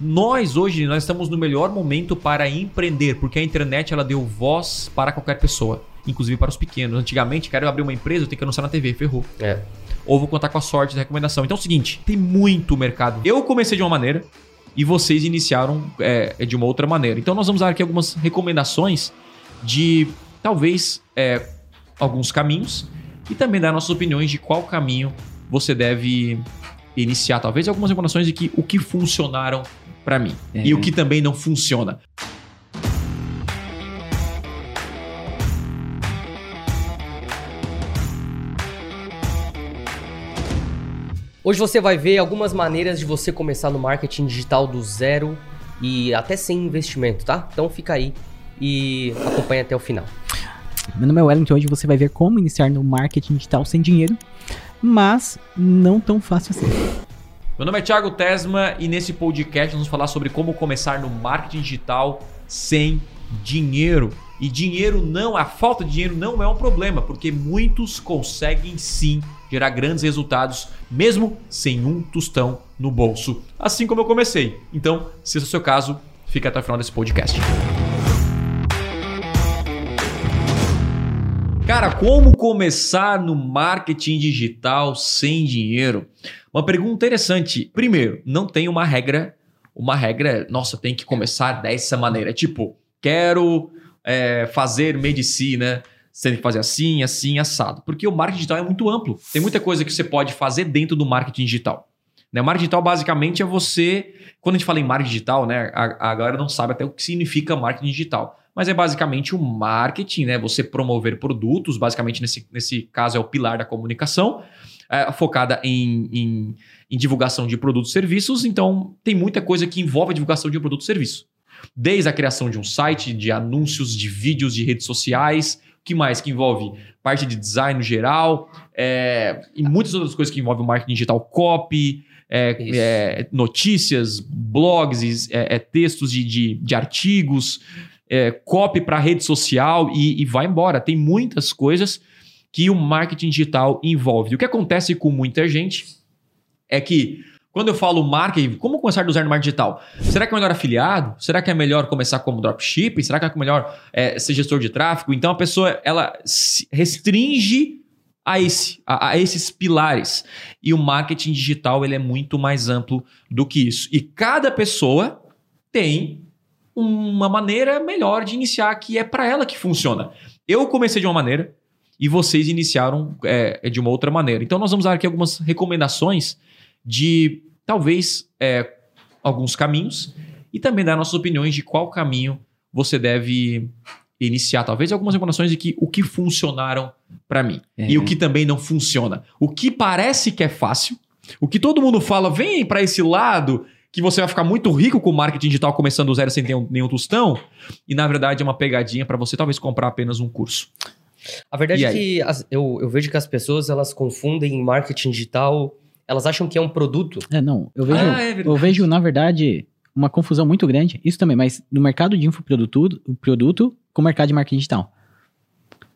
Nós hoje nós estamos no melhor momento para empreender, porque a internet ela deu voz para qualquer pessoa, inclusive para os pequenos. Antigamente, quero abrir uma empresa, eu tenho que anunciar na TV, ferrou. É. Ou vou contar com a sorte da recomendação. Então é o seguinte, tem muito mercado. Eu comecei de uma maneira e vocês iniciaram de uma outra maneira. Então nós vamos dar aqui algumas recomendações de talvez alguns caminhos e também dar nossas opiniões de qual caminho você deve iniciar. Talvez algumas recomendações de que o que funcionaram para mim e o que também não funciona. Hoje você vai ver algumas maneiras de você começar no marketing digital do zero e até sem investimento, tá? Então fica aí e acompanha até o final. Meu nome é Wellington, hoje você vai ver como iniciar no marketing digital sem dinheiro, mas não tão fácil assim. Meu nome é Thiago Tesma e nesse podcast nós vamos falar sobre como começar no marketing digital sem dinheiro. E dinheiro não, a falta de dinheiro não é um problema, porque muitos conseguem sim gerar grandes resultados, mesmo sem um tostão no bolso, assim como eu comecei. Então, se esse é o seu caso, fica até o final desse podcast. Cara, como começar no marketing digital sem dinheiro? Uma pergunta interessante. Primeiro, não tem uma regra, nossa, tem que começar dessa maneira. Tipo, quero fazer medicina, você tem que fazer assim, assim, assado. Porque o marketing digital é muito amplo. Tem muita coisa que você pode fazer dentro do marketing digital. Né? Marketing digital basicamente é você... Quando a gente fala em marketing digital, né, a galera não sabe até o que significa marketing digital. Mas é basicamente o marketing, né? Você promover produtos, basicamente nesse caso é o pilar da comunicação, focada em divulgação de produtos e serviços. Então, tem muita coisa que envolve a divulgação de um produto e serviço. Desde a criação de um site, de anúncios, de vídeos, de redes sociais, o que mais que envolve? Parte de design no geral, e muitas outras coisas que envolvem o marketing digital, copy, notícias, blogs, textos de artigos... copy para rede social e vai embora. Tem muitas coisas que o marketing digital envolve. O que acontece com muita gente é que quando eu falo marketing, como começar a usar no marketing digital? Será que é melhor afiliado? Será que é melhor começar como dropshipping? Será que é melhor ser gestor de tráfego? Então a pessoa ela se restringe a esses pilares. E o marketing digital ele é muito mais amplo do que isso. E cada pessoa tem uma maneira melhor de iniciar que é para ela que funciona. Eu comecei de uma maneira e vocês iniciaram de uma outra maneira. Então, nós vamos dar aqui algumas recomendações de talvez alguns caminhos e também dar nossas opiniões de qual caminho você deve iniciar. Talvez algumas recomendações de que o que funcionaram para mim e o que também não funciona. O que parece que é fácil, o que todo mundo fala, vem para esse lado... que você vai ficar muito rico com o marketing digital começando do zero sem ter nenhum tostão e, na verdade, é uma pegadinha para você talvez comprar apenas um curso. A verdade é que eu vejo que as pessoas elas confundem marketing digital, elas acham que é um produto. Eu vejo, na verdade, uma confusão muito grande, isso também, mas no mercado de infoproduto com o mercado de marketing digital.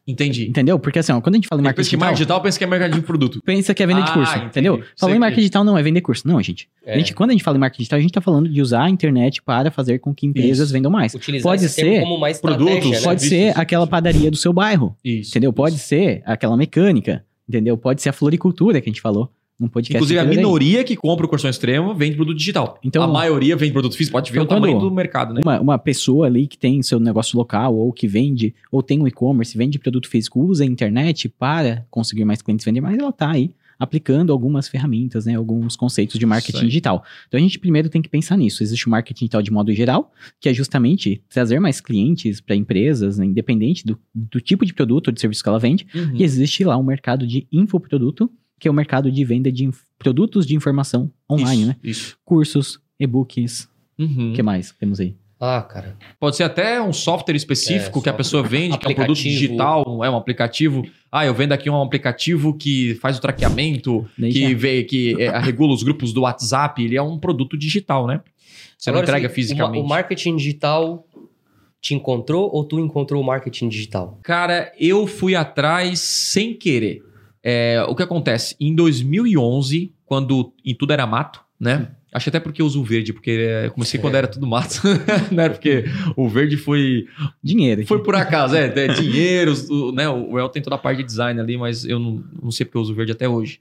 Entendi. Entendeu? Porque assim, ó, quando a gente fala em marketing digital... pensa que é mercado de produto. Pensa que é venda de curso, entendi. Entendeu? Falar em marketing digital não é vender curso. Não, gente. Quando a gente fala em marketing digital, a gente tá falando de usar a internet para fazer com que empresas vendam mais. Utilizar pode esse ser como mais produtos, né? Pode ser aquela padaria do seu bairro. Isso. Entendeu? Pode ser aquela mecânica. Entendeu? Pode ser a floricultura que a gente falou. Um podcast inclusive, a minoria que compra o Conversão Extrema vende produto digital. Então, a maioria vende produto físico. Pode ver o tamanho do mercado, né? Uma pessoa ali que tem seu negócio local ou que vende, ou tem um e-commerce, vende produto físico, usa a internet para conseguir mais clientes, vender mais, ela está aí aplicando algumas ferramentas, né? Alguns conceitos de marketing digital. Então, a gente primeiro tem que pensar nisso. Existe o marketing digital de modo geral, que é justamente trazer mais clientes para empresas, né? Independente do tipo de produto ou de serviço que ela vende. Uhum. E existe lá um mercado de infoproduto, que é o mercado de venda de produtos de informação online, né? Isso. Cursos, e-books, o que mais temos aí? Cara. Pode ser até um software específico que a pessoa vende, que é um produto digital, é um aplicativo. Eu vendo aqui um aplicativo que faz o traqueamento, que regula os grupos do WhatsApp, ele é um produto digital, né? Você agora, não entrega fisicamente. O marketing digital te encontrou ou tu encontrou o marketing digital? Cara, eu fui atrás sem querer. O que acontece? Em 2011, quando em tudo era mato, né? Acho até porque eu uso o verde, porque comecei quando era tudo mato, né? Porque o verde foi... Dinheiro. Foi por acaso, dinheiro, né? O El tem toda a parte de design ali, mas eu não sei porque eu uso o verde até hoje.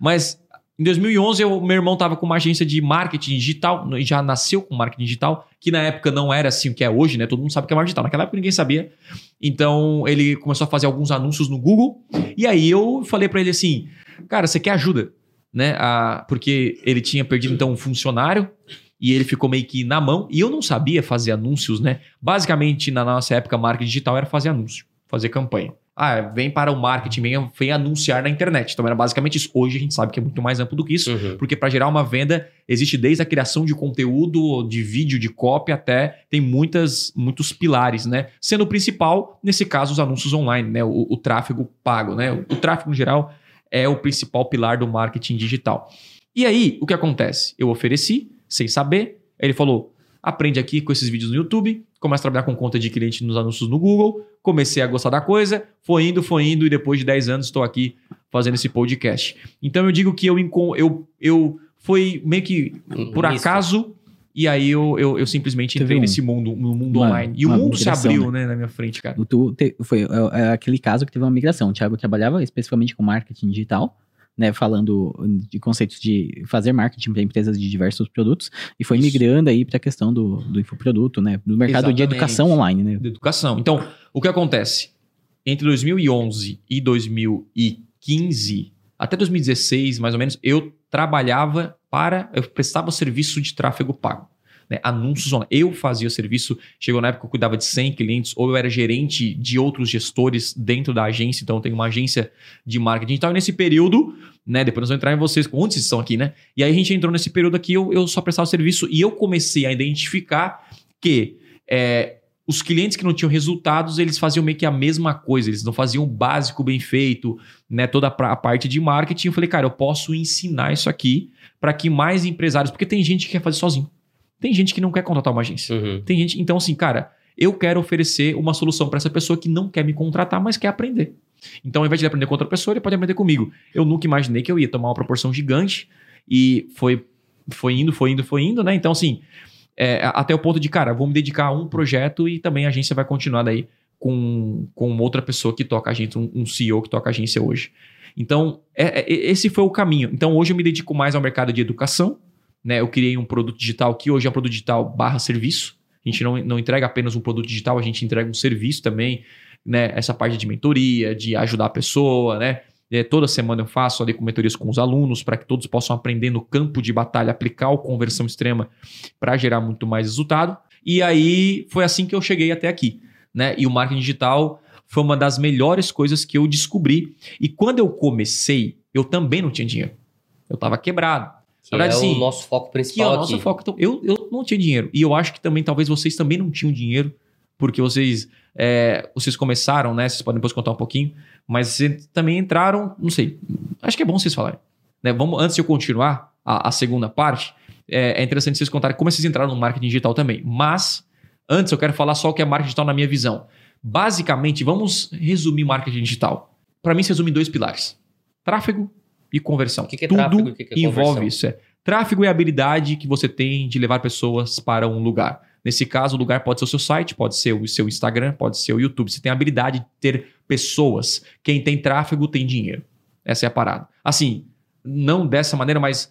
Mas em 2011, meu irmão estava com uma agência de marketing digital, já nasceu com marketing digital, que na época não era assim o que é hoje, né? Todo mundo sabe o que é marketing digital. Naquela época ninguém sabia. Então, ele começou a fazer alguns anúncios no Google, e aí eu falei para ele assim, cara, você quer ajuda? Né? Porque ele tinha perdido então um funcionário e ele ficou meio que na mão e eu não sabia fazer anúncios, né? Basicamente na nossa época marketing digital era fazer anúncio, fazer campanha. Vem para o marketing, vem anunciar na internet. Então era basicamente isso. Hoje a gente sabe que é muito mais amplo do que isso, porque para gerar uma venda existe desde a criação de conteúdo, de vídeo, de copy, até tem muitos pilares, né? Sendo o principal, nesse caso, os anúncios online, né? O tráfego pago, né? O tráfego no geral é o principal pilar do marketing digital. E aí, o que acontece? Eu ofereci, sem saber. Ele falou, aprende aqui com esses vídeos no YouTube. Começa a trabalhar com conta de cliente nos anúncios no Google. Comecei a gostar da coisa. Foi indo. E depois de 10 anos estou aqui fazendo esse podcast. Então, eu digo que eu foi meio que por acaso... E aí eu simplesmente entrei nesse mundo, no mundo online. E o mundo se abriu, né, na minha frente, cara. Foi aquele caso que teve uma migração. O Thiago trabalhava especificamente com marketing digital, né, falando de conceitos de fazer marketing para empresas de diversos produtos. E foi migrando aí para a questão do infoproduto, né, do mercado de educação online, né. De educação. Então, o que acontece? Entre 2011 e 2015, até 2016, mais ou menos, eu trabalhava... eu prestava serviço de tráfego pago, né? Anúncios online. Eu fazia o serviço, chegou na época que eu cuidava de 100 clientes, ou eu era gerente de outros gestores dentro da agência, então eu tenho uma agência de marketing digital. E nesse período, né, depois nós vamos entrar em vocês, onde vocês estão aqui, né? E aí a gente entrou nesse período aqui, eu só prestava serviço e eu comecei a identificar que os clientes que não tinham resultados, eles faziam meio que a mesma coisa, eles não faziam o básico bem feito, né, toda a parte de marketing. Eu falei, cara, eu posso ensinar isso aqui para que mais empresários... Porque tem gente que quer fazer sozinho, tem gente que não quer contratar uma agência, tem gente... Então assim, cara, eu quero oferecer uma solução para essa pessoa que não quer me contratar, mas quer aprender. Então ao invés de aprender com outra pessoa, ele pode aprender comigo. Eu nunca imaginei que eu ia tomar uma proporção gigante e foi indo, né? Então assim... até o ponto de, cara, vou me dedicar a um projeto e também a agência vai continuar daí com outra pessoa que toca a agência, um CEO que toca a agência hoje. Então, esse foi o caminho. Então, hoje eu me dedico mais ao mercado de educação, né? Eu criei um produto digital que hoje é um produto digital /serviço. A gente não entrega apenas um produto digital, a gente entrega um serviço também, né? Essa parte de mentoria, de ajudar a pessoa, né? Toda semana eu faço ali com mentorias com os alunos para que todos possam aprender no campo de batalha, aplicar o Conversão Extrema para gerar muito mais resultado. E aí foi assim que eu cheguei até aqui, né? E o marketing digital foi uma das melhores coisas que eu descobri. E quando eu comecei, eu também não tinha dinheiro. Eu estava quebrado. Que verdade, o nosso foco principal aqui. Nosso foco. Então, eu não tinha dinheiro. E eu acho que também, talvez vocês também não tinham dinheiro, porque vocês começaram, né? Vocês podem depois contar um pouquinho. Mas vocês também entraram, não sei, acho que é bom vocês falarem, né? Antes de eu continuar a segunda parte, é interessante vocês contarem como vocês entraram no marketing digital também. Mas antes eu quero falar só o que é marketing digital na minha visão. Basicamente, vamos resumir marketing digital. Para mim, se resume em 2 pilares: tráfego e conversão. O que é tráfego e o que é conversão? Tudo envolve isso. Tráfego é a habilidade que você tem de levar pessoas para um lugar. Nesse caso, o lugar pode ser o seu site, pode ser o seu Instagram, pode ser o YouTube. Você tem a habilidade de ter pessoas. Quem tem tráfego tem dinheiro. Essa é a parada. Assim, não dessa maneira, mas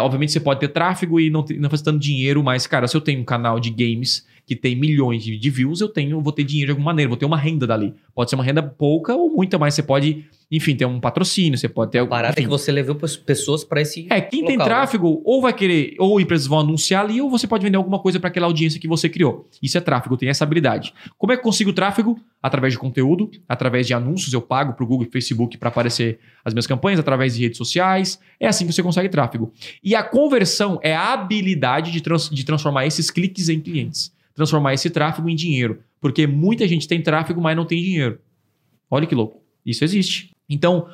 obviamente você pode ter tráfego e não fazer tanto dinheiro, mas, cara, se eu tenho um canal de games que tem milhões de views, eu vou ter dinheiro de alguma maneira, vou ter uma renda dali. Pode ser uma renda pouca ou muita, mas você pode, enfim, ter um patrocínio, você pode ter... Parada que você levou pessoas para esse quem local, tem tráfego, né? Ou vai querer, ou empresas vão anunciar ali, ou você pode vender alguma coisa para aquela audiência que você criou. Isso é tráfego, tem essa habilidade. Como é que eu consigo tráfego? Através de conteúdo, através de anúncios, eu pago para o Google e Facebook para aparecer as minhas campanhas, através de redes sociais. É assim que você consegue tráfego. E a conversão é a habilidade de transformar esses cliques em clientes. Transformar esse tráfego em dinheiro. Porque muita gente tem tráfego, mas não tem dinheiro. Olha que louco. Isso existe. Então,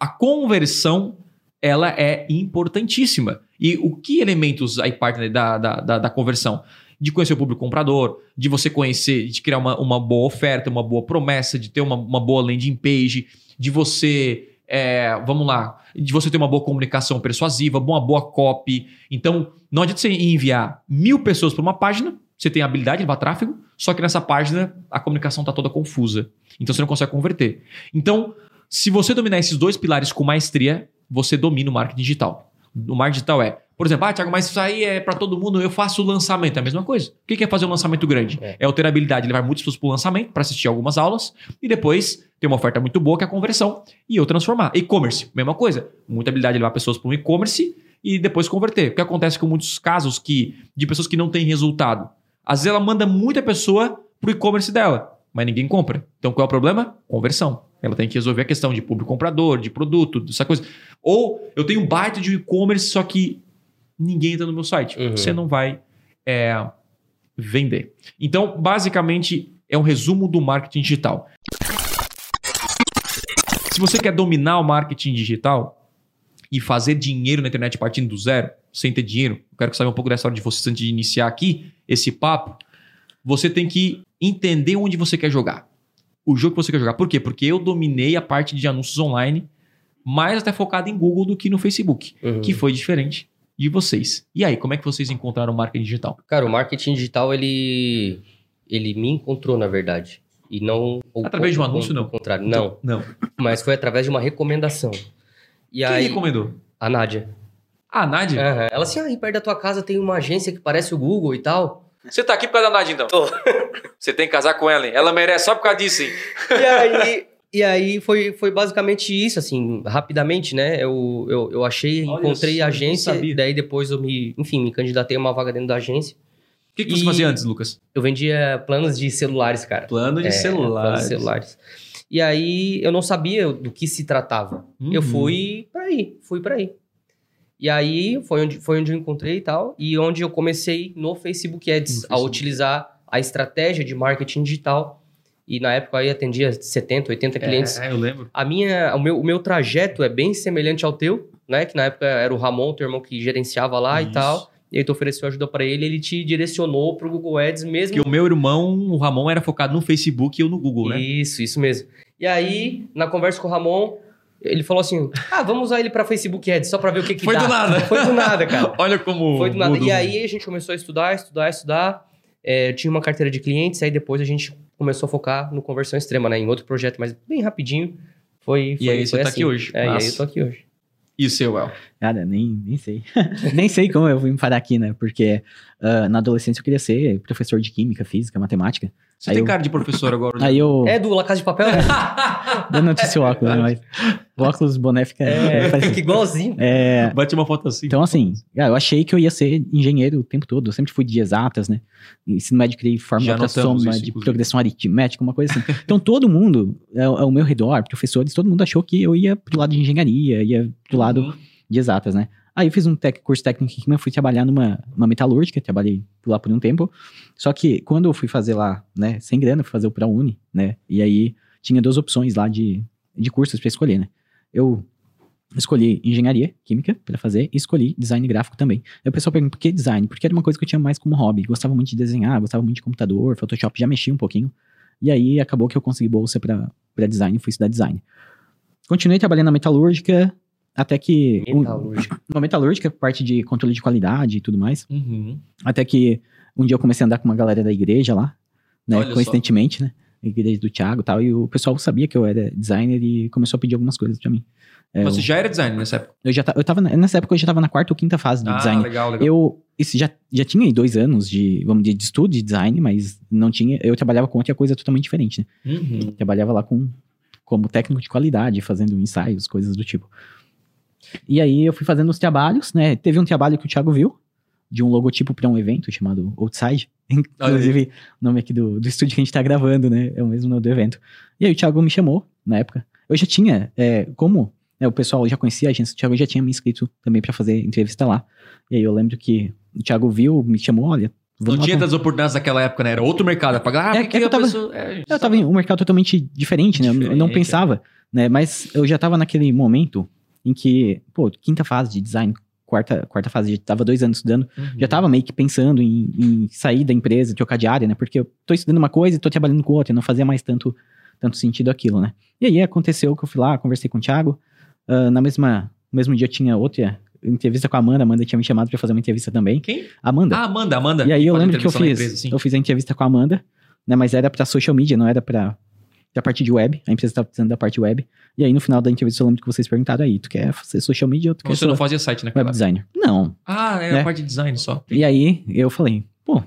a conversão, ela é importantíssima. E o que elementos aí parte da conversão? De conhecer o público comprador, de você conhecer, de criar uma boa oferta, uma boa promessa, de ter uma boa landing page, de você vamos lá, de você ter uma boa comunicação persuasiva, uma boa copy. Então, não adianta você enviar 1.000 pessoas para uma página, você tem a habilidade de levar tráfego, só que nessa página a comunicação está toda confusa. Então, você não consegue converter. Então, se você dominar esses dois pilares com maestria, você domina o marketing digital. O marketing digital é... Por exemplo, Thiago, mas isso aí é para todo mundo, eu faço o lançamento, é a mesma coisa. O que é fazer um lançamento grande? É eu ter a habilidade de levar muitas pessoas para o lançamento, para assistir algumas aulas, e depois ter uma oferta muito boa, que é a conversão, e eu transformar. E-commerce, mesma coisa. Muita habilidade de levar pessoas para um e-commerce e depois converter. O que acontece com muitos casos de pessoas que não têm resultado? Às vezes ela manda muita pessoa para o e-commerce dela, mas ninguém compra. Então qual é o problema? Conversão. Ela tem que resolver a questão de público comprador, de produto, dessa coisa. Ou eu tenho um baita de e-commerce, só que ninguém entra no meu site. Uhum. Você não vai vender. Então, basicamente, é um resumo do marketing digital. Se você quer dominar o marketing digital e fazer dinheiro na internet partindo do zero, sem ter dinheiro, eu quero que saiba um pouco dessa hora de vocês antes de iniciar aqui esse papo, você tem que entender onde você quer jogar. O jogo que você quer jogar. Por quê? Porque eu dominei a parte de anúncios online, mais até focado em Google do que no Facebook, que foi diferente de vocês. E aí, como é que vocês encontraram o marketing digital? Cara, o marketing digital, ele me encontrou, na verdade. E não... Através de um anúncio, não? Contrário. Não. Mas foi através de uma recomendação. E quem aí recomendou? A Nádia. A Nádia? Uhum. Ela assim, aí perto da tua casa tem uma agência que parece o Google e tal. Você tá aqui por causa da Nádia, então? Tô. Você tem que casar com ela, hein? Ela merece só por causa disso, hein? E aí foi basicamente isso, assim, rapidamente, né? Eu achei, olha, encontrei a agência, daí depois eu me candidatei a uma vaga dentro da agência. O que você fazia antes, Lucas? Eu vendia planos de celulares, cara. Planos de celulares. E aí eu não sabia do que se tratava. Eu fui pra aí. E aí foi onde eu encontrei e tal, e onde eu comecei no Facebook Ads a utilizar a estratégia de marketing digital. E na época aí atendia 70, 80 clientes. Eu lembro. O meu trajeto é bem semelhante ao teu, né? Que na época era o Ramon, teu irmão, que gerenciava lá e tal. E aí tu ofereceu ajuda para ele te direcionou pro Google Ads mesmo. Porque o meu irmão, o Ramon, era focado no Facebook e eu no Google, né? Isso mesmo. E aí, na conversa com o Ramon, ele falou assim, vamos usar ele para Facebook Ads só para ver o que foi dá. Foi do nada. Foi do nada, cara. Olha como... Foi do nada. Mudou. E aí a gente começou a estudar. Eu tinha uma carteira de clientes, aí depois a gente começou a focar no Conversão Extrema, né? Em outro projeto, mas bem rapidinho. E aí você tá aqui hoje. E aí eu tô aqui hoje. E o seu, El? Cara, nem sei. Nem sei como eu vim parar aqui, né? Porque na adolescência eu queria ser professor de química, física, matemática. Você aí tem cara de professor agora. Aí eu... É do La Casa de Papel? Né? Dando notícia o óculos, né? Mas o óculos, boné fica... Fica igualzinho. Bate uma foto assim. Então, assim, eu achei que eu ia ser engenheiro o tempo todo. Eu sempre fui de exatas, né? Ensino médio, criei fórmula da soma, isso, de progressão aritmética, uma coisa assim. Então, todo mundo ao meu redor, professores, todo mundo achou que eu ia pro lado de engenharia, ia pro lado de exatas, né? Aí eu fiz um curso técnico em química, fui trabalhar numa metalúrgica, trabalhei lá por um tempo. Só que quando eu fui fazer lá, né, sem grana, fui fazer o Pro Uni, né? E aí tinha 2 opções lá de cursos para escolher, né? Eu escolhi engenharia química para fazer e escolhi design gráfico também. Aí o pessoal pergunta, por que design? Porque era uma coisa que eu tinha mais como hobby. Gostava muito de desenhar, gostava muito de computador, Photoshop, já mexia um pouquinho. E aí acabou que eu consegui bolsa para design, fui estudar design. Continuei trabalhando na metalúrgica... Até que... Uma metalúrgica, parte de controle de qualidade e tudo mais. Até que um dia eu comecei a andar com uma galera da igreja lá, né? Olha, coincidentemente, só, né? A igreja do Thiago e tal. E o pessoal sabia que eu era designer e começou a pedir algumas coisas pra mim. Mas você já era designer nessa época? Nessa época eu já tava na 4ª ou 5ª fase do design. Ah, legal. Já tinha aí 2 anos de estudo de design, mas não tinha... Eu trabalhava com outra coisa totalmente diferente, né? Eu trabalhava lá como técnico de qualidade, fazendo ensaios, coisas do tipo. E aí eu fui fazendo os trabalhos, né? Teve um trabalho que o Thiago viu, de um logotipo para um evento chamado Outside. Inclusive, o nome aqui do estúdio que a gente tá gravando, né? É o mesmo nome do evento. E aí o Thiago me chamou, na época. Eu já tinha, o pessoal já conhecia a agência do Thiago, eu já tinha me inscrito também para fazer entrevista lá. E aí eu lembro que o Thiago viu, me chamou, olha... Não tinha tantas oportunidades naquela época, né? Era outro mercado. Eu tava em um mercado totalmente diferente, né? Eu não pensava, né? Mas eu já tava naquele momento... Em que, 5ª fase de design, 4ª fase, já tava 2 anos estudando, já tava meio que pensando em sair da empresa, trocar de área, né? Porque eu tô estudando uma coisa e tô trabalhando com outra, não fazia mais tanto sentido aquilo, né? E aí aconteceu que eu fui lá, conversei com o Thiago, No mesmo dia tinha outra entrevista com a Amanda. A Amanda tinha me chamado pra fazer uma entrevista também. Quem? Amanda. Ah, Amanda. E aí eu lembro que eu fiz a entrevista com a Amanda, né? Mas era pra social media, não era pra parte de web. A empresa tava precisando da parte web. E aí no final da entrevista eu lembro que vocês perguntaram aí, tu quer fazer social media ou tu quer... Você não fazia site, né? Web designer. Não. Ah, é a parte de design só. E aí eu falei, pô,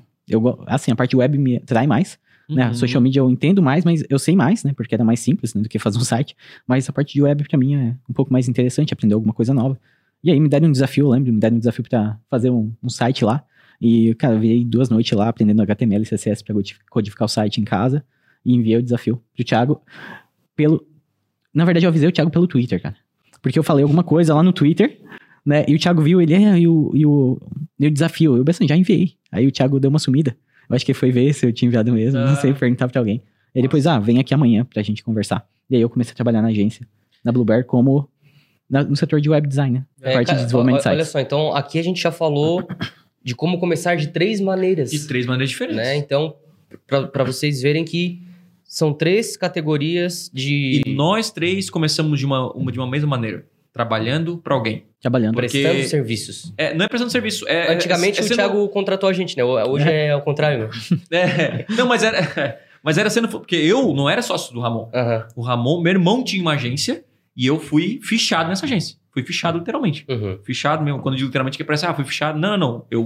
assim, a parte web me atrai mais. Né? Social media eu entendo mais, mas eu sei mais, né? Porque era mais simples, né, do que fazer um site. Mas a parte de web pra mim é um pouco mais interessante, aprender alguma coisa nova. E aí me deram um desafio, eu lembro, pra fazer um site lá. E, cara, eu virei 2 noites lá aprendendo HTML e CSS pra codificar o site em casa. E enviei o desafio pro Thiago Na verdade, eu avisei o Thiago pelo Twitter, cara. Porque eu falei alguma coisa lá no Twitter, né? E o Thiago viu, e o desafio. Eu, assim, já enviei. Aí o Thiago deu uma sumida. Eu acho que ele foi ver se eu tinha enviado mesmo, não sei, perguntar pra alguém. E depois, vem aqui amanhã pra gente conversar. E aí eu comecei a trabalhar na agência, na Bluebird, como no setor de web design, né? Parte de desenvolvimento de sites. Olha só, então aqui a gente já falou de como começar de 3 maneiras. De 3 maneiras diferentes. Né? Então, pra vocês verem que são 3 categorias de... E nós 3 começamos de uma mesma maneira. Trabalhando pra alguém. Prestando serviços. É, não é prestando serviço. Antigamente o Thiago contratou a gente, né? Hoje é o contrário, né? Não, mas era sendo... Porque eu não era sócio do Ramon. Uhum. O Ramon, meu irmão, tinha uma agência e eu fui fichado nessa agência. Fui fichado literalmente. Uhum. Fichado mesmo. Quando eu digo literalmente, que parece, fui fichado. Não. Eu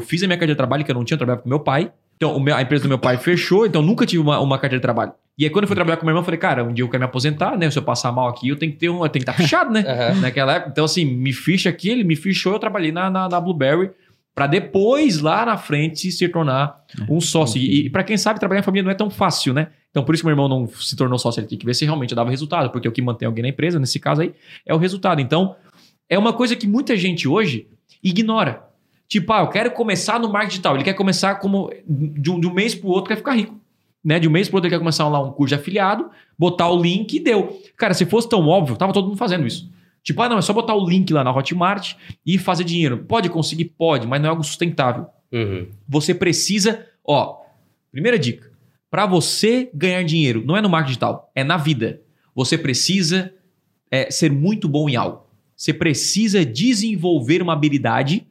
fiz a minha carteira de trabalho, que eu não tinha trabalhado com meu pai. Então, a empresa do meu pai fechou, então nunca tive uma carteira de trabalho. E aí, quando eu fui trabalhar com minha irmã, eu falei, cara, um dia eu quero me aposentar, né? Se eu passar mal aqui, eu tenho que estar fechado, né? Uhum. Naquela época. Então, assim, me ficha aqui, ele me fichou, eu trabalhei na Blueberry, pra depois, lá na frente, se tornar um sócio. E pra quem sabe, trabalhar em família não é tão fácil, né? Então, por isso que meu irmão não se tornou sócio, ele tinha que ver se realmente eu dava resultado, porque o que mantém alguém na empresa, nesse caso aí, é o resultado. Então, é uma coisa que muita gente hoje ignora. Tipo, eu quero começar no marketing digital. Ele quer começar como de um mês pro outro, quer ficar rico. Né? De um mês pro outro ele quer começar lá um curso de afiliado, botar o link e deu. Cara, se fosse tão óbvio, tava todo mundo fazendo isso. Tipo, não, é só botar o link lá na Hotmart e fazer dinheiro. Pode conseguir? Pode, mas não é algo sustentável. Uhum. Você precisa, primeira dica, para você ganhar dinheiro, não é no marketing digital, é na vida. Você precisa ser muito bom em algo. Você precisa desenvolver uma habilidade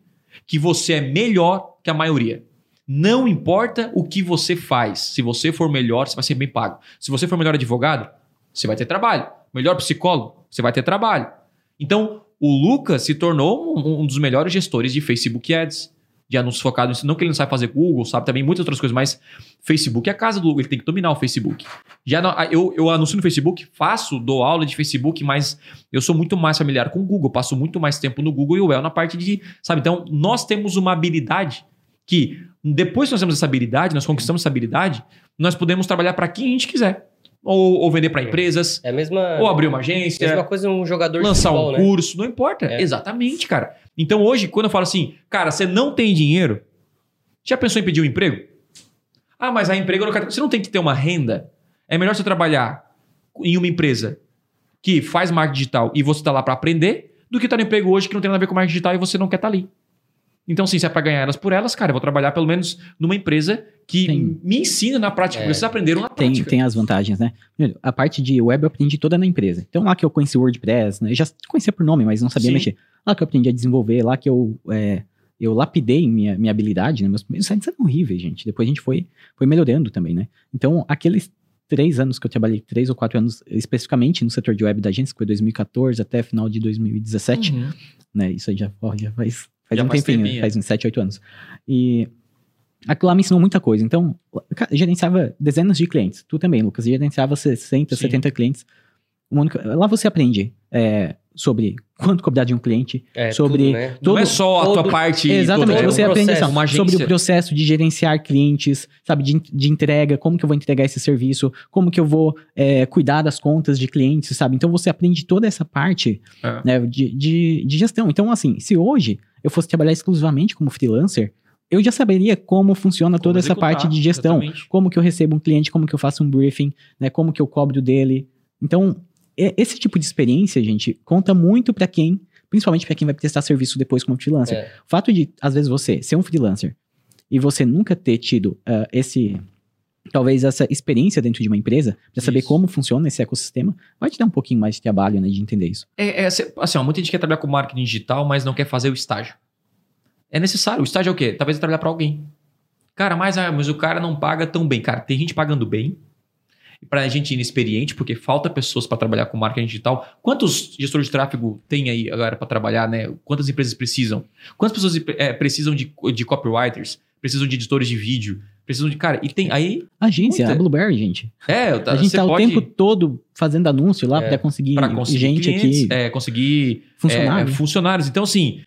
que você é melhor que a maioria. Não importa o que você faz. Se você for melhor, você vai ser bem pago. Se você for melhor advogado, você vai ter trabalho. Melhor psicólogo, você vai ter trabalho. Então, o Lucas se tornou um dos melhores gestores de Facebook Ads, de anúncios focados. Não que ele não saiba fazer Google, sabe também muitas outras coisas, mas Facebook é a casa do Google, ele tem que dominar o Facebook. Eu anuncio no Facebook, dou aula de Facebook, mas eu sou muito mais familiar com o Google, passo muito mais tempo no Google e o El na parte de... Sabe? Então, nós temos uma habilidade que... Depois que nós temos essa habilidade, nós conquistamos essa habilidade, nós podemos trabalhar para quem a gente quiser. Ou vender para empresas, ou abrir uma agência. É a mesma coisa um jogador de futebol, lançar um curso, não importa. É. Exatamente, cara. Então hoje, quando eu falo assim, cara, você não tem dinheiro, já pensou em pedir um emprego? Mas a emprego... Você não tem que ter uma renda? É melhor você trabalhar em uma empresa que faz marketing digital e você está lá para aprender, do que estar no emprego hoje que não tem nada a ver com marketing digital e você não quer estar ali. Então, sim, se é para ganhar elas por elas, cara, eu vou trabalhar pelo menos numa empresa que me ensina na prática, porque vocês aprenderam na prática. Tem as vantagens, né? A parte de web eu aprendi toda na empresa. Então, lá que eu conheci o WordPress, né? Eu já conhecia por nome, mas não sabia mexer. Lá que eu aprendi a desenvolver, lá que eu lapidei minha habilidade, né? Meus primeiros sites eram horríveis, gente. Depois a gente foi melhorando também, né? Então, aqueles 3 anos que eu trabalhei, 3 ou 4 anos especificamente no setor de web da agência, que foi 2014 até final de 2017, né? Isso aí já faz um tempinho, faz uns 7, 8 anos. E aquilo lá me ensinou muita coisa. Então, eu gerenciava dezenas de clientes. Tu também, Lucas. Eu gerenciava 60, 70 clientes. Lá você aprende sobre quanto cobrar de um cliente. Sobre tudo, né? Não é só a tua parte... Exatamente. Você aprende sobre o processo de gerenciar clientes, sabe? De entrega, como que eu vou entregar esse serviço, como que eu vou cuidar das contas de clientes, sabe? Então, você aprende toda essa parte né, de gestão. Então, assim, se hoje... eu fosse trabalhar exclusivamente como freelancer, eu já saberia como funciona toda essa parte de gestão. Exatamente. Como que eu recebo um cliente, como que eu faço um briefing, né? Como que eu cobro dele. Então, esse tipo de experiência, gente, conta muito para quem, principalmente para quem vai prestar serviço depois como freelancer. O fato de, às vezes, você ser um freelancer e você nunca ter tido talvez essa experiência dentro de uma empresa, para saber como funciona esse ecossistema, vai te dar um pouquinho mais de trabalho, né, de entender isso. Assim, ó, muita gente quer trabalhar com marketing digital, mas não quer fazer o estágio. É necessário. O estágio é o quê? Talvez eu trabalhar para alguém. Cara, mas o cara não paga tão bem. Cara, tem gente pagando bem. Para gente inexperiente, porque falta pessoas para trabalhar com marketing digital. Quantos gestores de tráfego tem aí agora para trabalhar, né? Quantas empresas precisam? Quantas pessoas precisam de copywriters? Precisam de editores de vídeo? Precisam de... Cara, e tem aí... Agência, muita... a Bluebird, gente. A gente tá o tempo todo fazendo anúncio lá para conseguir, gente clientes, aqui. Conseguir funcionários. Então, assim,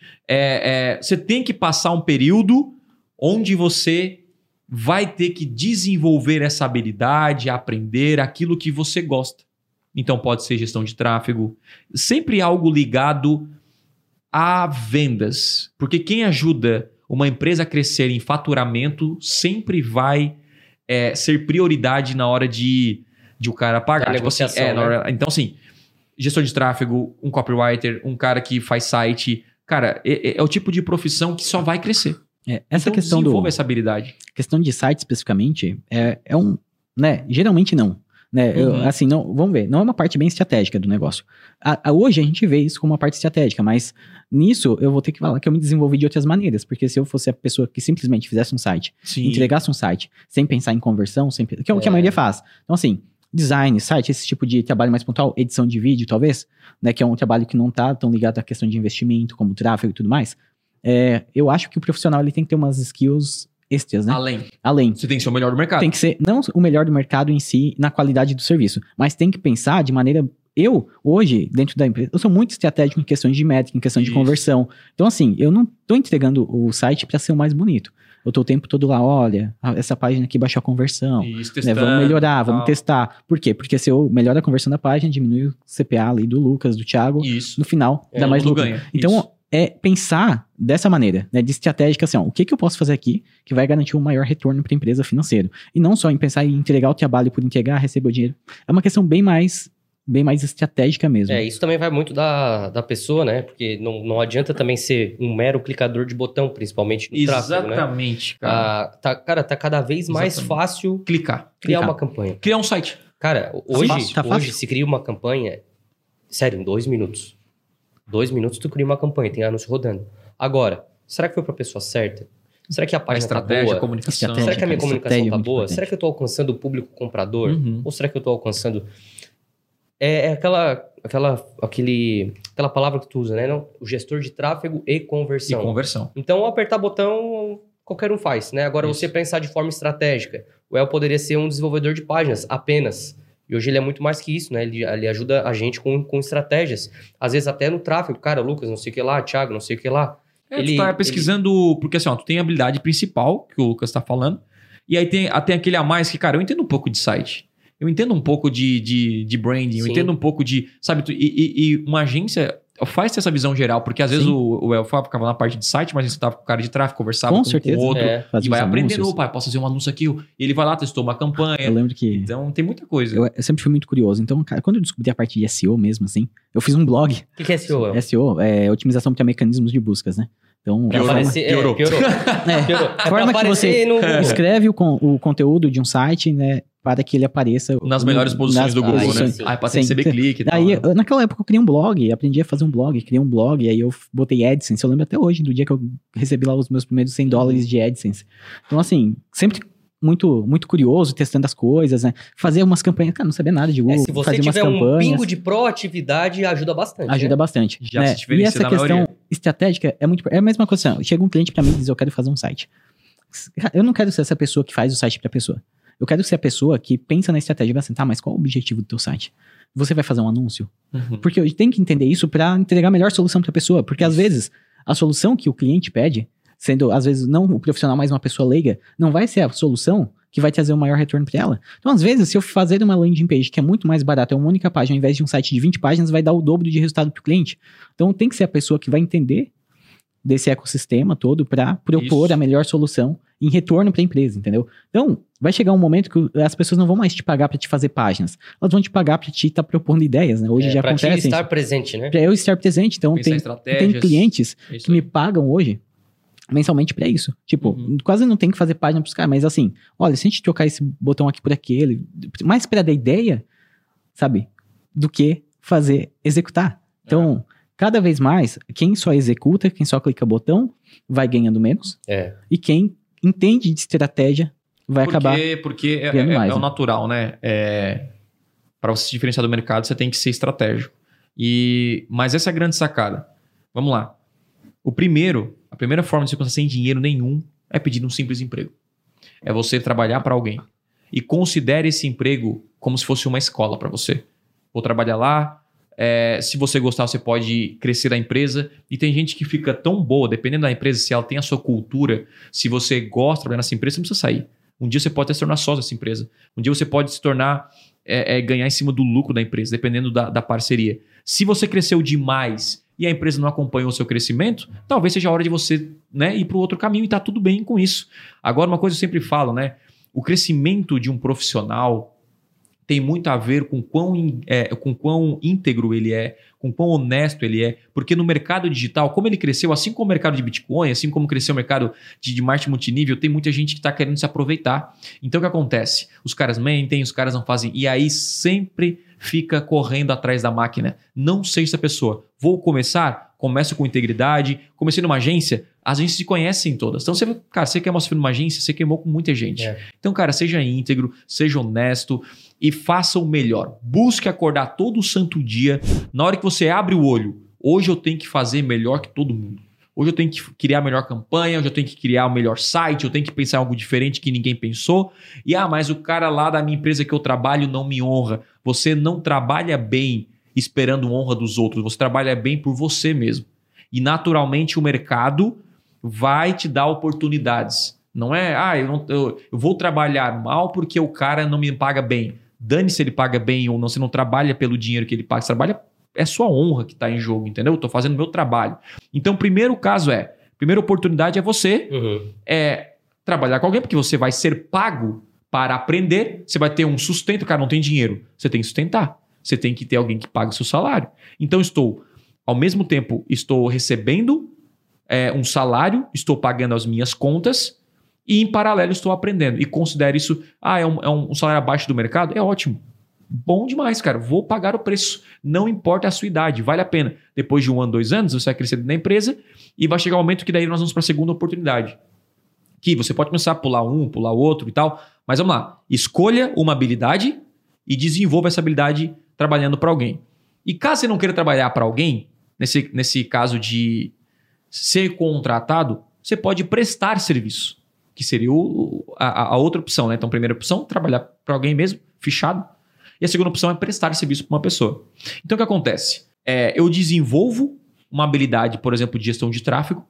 você tem que passar um período onde você... vai ter que desenvolver essa habilidade, aprender aquilo que você gosta. Então, pode ser gestão de tráfego. Sempre algo ligado a vendas. Porque quem ajuda uma empresa a crescer em faturamento sempre vai ser prioridade na hora de o cara pagar. Tipo assim, então, assim, gestor de tráfego, um copywriter, um cara que faz site. Cara, é o tipo de profissão que só vai crescer. Essa então, questão do essa habilidade. Questão de site especificamente é um, né? Geralmente não, né? Uhum. Vamos ver. Não é uma parte bem estratégica do negócio. Hoje a gente vê isso como uma parte estratégica, mas nisso eu vou ter que falar que eu me desenvolvi de outras maneiras, porque se eu fosse a pessoa que simplesmente fizesse um site, entregasse um site, sem pensar em conversão, que é o que a maioria faz. Então assim, design, site, esse tipo de trabalho mais pontual, edição de vídeo talvez, né? Que é um trabalho que não tá tão ligado à questão de investimento, como tráfego e tudo mais. Eu acho que o profissional ele tem que ter umas skills extras, né? Além. Você tem que ser o melhor do mercado. Tem que ser, não o melhor do mercado em si, na qualidade do serviço, mas tem que pensar de maneira... Eu, hoje, dentro da empresa, eu sou muito estratégico em questões de métrica, em questão de conversão. Então, assim, eu não estou entregando o site para ser o mais bonito. Eu estou o tempo todo lá, olha, essa página aqui baixou a conversão. Isso, testando, vamos melhorar, vamos testar. Por quê? Porque se eu melhorar a conversão da página, diminui o CPA ali do Lucas, do Thiago. Isso. No final, dá mais lucro. Ganha. Então... É pensar dessa maneira, né, de estratégica, assim, ó, o que, que eu posso fazer aqui que vai garantir um maior retorno para a empresa financeiro. E não só em pensar em entregar o trabalho por entregar, receber o dinheiro. É uma questão bem mais estratégica mesmo. Isso também vai muito da pessoa, né? Porque não adianta também ser um mero clicador de botão, principalmente no tráfego, né? Exatamente, cara. Tá cada vez mais fácil criar uma campanha. Criar um site. Cara, hoje se cria uma campanha, sério, em 2 minutos. 2 minutos tu cria uma campanha, tem anúncio rodando. Agora, será que foi pra pessoa certa? Será que a página tá boa? Comunicação. Será que a minha comunicação tá boa? Será que eu tô alcançando o público comprador? Uhum. Ou será que eu tô alcançando... aquela palavra que tu usa, né? Não? O gestor de tráfego e conversão. Então, apertar botão, qualquer um faz, né? Agora, você pensar de forma estratégica. O El poderia ser um desenvolvedor de páginas apenas. E hoje ele é muito mais que isso, né? Ele ajuda a gente com estratégias. Às vezes até no tráfego. Cara, Lucas, não sei o que lá, Thiago, não sei o que lá. Tu tá pesquisando... Porque assim, ó, tu tem a habilidade principal, que o Lucas tá falando. E aí tem aquele a mais que, cara, eu entendo um pouco de site. Eu entendo um pouco de branding. Sim. Eu entendo um pouco de... Sabe, e uma agência... Faz essa visão geral, porque às vezes o El Fábio ficava na parte de site, mas a gente tava com o cara de tráfego, conversava com o outro, e vai aprendendo, pai, posso fazer um anúncio aqui, e ele vai lá, testou uma campanha. Eu lembro que... Então, tem muita coisa. Eu sempre fui muito curioso. Então, cara, quando eu descobri a parte de SEO mesmo, assim, eu fiz um blog. O que é SEO? SEO é otimização para mecanismos de buscas, né? Então, piorou. A forma que você escreve o conteúdo de um site, né, para que ele apareça... Nas melhores posições do Google, né? Para receber clique e tal. Aí, naquela época, eu criei um blog, aprendi a fazer um blog, aí eu botei AdSense. Eu lembro até hoje, do dia que eu recebi lá os meus primeiros $100 de AdSense. Então, assim, sempre... muito, muito curioso, testando as coisas, né? Fazer umas campanhas, cara, não sabia nada de Google. Se você tiver um pingo de proatividade, ajuda bastante. Já se diferencia. E essa questão estratégica é muito... É a mesma coisa, assim, chega um cliente pra mim e diz, eu quero fazer um site. Eu não quero ser essa pessoa que faz o site pra pessoa. Eu quero ser a pessoa que pensa na estratégia e vai assim, tá, mas qual é o objetivo do teu site? Você vai fazer um anúncio? Uhum. Porque eu tenho que entender isso pra entregar a melhor solução pra pessoa. Porque às vezes, a solução que o cliente pede... Sendo, às vezes, não o profissional, mas uma pessoa leiga, não vai ser a solução que vai trazer o maior retorno para ela. Então, às vezes, se eu fazer uma landing page que é muito mais barata, é uma única página, ao invés de um site de 20 páginas, vai dar o dobro de resultado para o cliente. Então, tem que ser a pessoa que vai entender desse ecossistema todo para propor a melhor solução em retorno para a empresa, entendeu? Então, vai chegar um momento que as pessoas não vão mais te pagar para te fazer páginas. Elas vão te pagar para te estar propondo ideias, né? Hoje já acontece. Para te estar presente, né? Para eu estar presente. Então, tem clientes que me pagam hoje mensalmente pra isso. Tipo, quase não tem que fazer página pros caras, mas assim, olha, se a gente trocar esse botão aqui por aquele, mais pra dar ideia, sabe, do que fazer, executar. Então, cada vez mais, quem só executa, quem só clica botão, vai ganhando menos. É. E quem entende de estratégia vai acabar... Porque é o natural, né? É, pra você se diferenciar do mercado, você tem que ser estratégico. Mas essa é a grande sacada. Vamos lá. A primeira forma de você passar sem dinheiro nenhum é pedir um simples emprego. É você trabalhar para alguém. E considere esse emprego como se fosse uma escola para você. Vou trabalhar lá. Se você gostar, você pode crescer a empresa. E tem gente que fica tão boa, dependendo da empresa, se ela tem a sua cultura, se você gosta de trabalhar nessa empresa, você não precisa sair. Um dia você pode até se tornar sócio dessa empresa. Um dia você pode se tornar... ganhar em cima do lucro da empresa, dependendo da parceria. Se você cresceu demais e a empresa não acompanhou o seu crescimento, talvez seja a hora de você, né, ir para o outro caminho e tá tudo bem com isso. Agora, uma coisa que eu sempre falo, né? O crescimento de um profissional tem muito a ver com quão íntegro ele é, com quão honesto ele é, porque no mercado digital, como ele cresceu, assim como o mercado de Bitcoin, assim como cresceu o mercado de marketing multinível, tem muita gente que está querendo se aproveitar. Então, o que acontece? Os caras mentem, os caras não fazem, e aí sempre fica correndo atrás da máquina. Não seja essa pessoa. Vou começar? Começo com integridade. Comecei numa agência, as agências se conhecem todas. Então, você, cara, você queimou numa agência, você queimou com muita gente. É. Então, cara, seja íntegro, seja honesto e faça o melhor. Busque acordar todo santo dia. Na hora que você abre o olho, hoje eu tenho que fazer melhor que todo mundo. Hoje eu tenho que criar a melhor campanha, hoje eu tenho que criar o melhor site, eu tenho que pensar em algo diferente que ninguém pensou. Mas o cara lá da minha empresa que eu trabalho não me honra. Você não trabalha bem esperando honra dos outros, você trabalha bem por você mesmo. E naturalmente o mercado vai te dar oportunidades. Não é, eu vou trabalhar mal porque o cara não me paga bem. Dane-se se ele paga bem ou não, você não trabalha pelo dinheiro que ele paga, você trabalha... É sua honra que está em jogo, entendeu? Eu estou fazendo meu trabalho. Então, o primeiro caso primeira oportunidade é você trabalhar com alguém, porque você vai ser pago para aprender, você vai ter um sustento, cara, não tem dinheiro. Você tem que sustentar. Você tem que ter alguém que pague o seu salário. Então, estou recebendo um salário, estou pagando as minhas contas e, em paralelo, estou aprendendo. E considero isso, é um salário abaixo do mercado? É ótimo. Bom demais, cara. Vou pagar o preço. Não importa a sua idade. Vale a pena. Depois de 1 ano, 2 anos, você vai crescer na empresa e vai chegar um momento que daí nós vamos para a segunda oportunidade. Que você pode começar a pular um, pular outro e tal. Mas vamos lá. Escolha uma habilidade e desenvolva essa habilidade trabalhando para alguém. E caso você não queira trabalhar para alguém, nesse caso de ser contratado, você pode prestar serviço. Que seria a outra opção, né? Então, primeira opção, trabalhar para alguém mesmo, fichado. E a segunda opção é prestar serviço para uma pessoa. Então, o que acontece? Eu desenvolvo uma habilidade, por exemplo, de gestão de tráfego.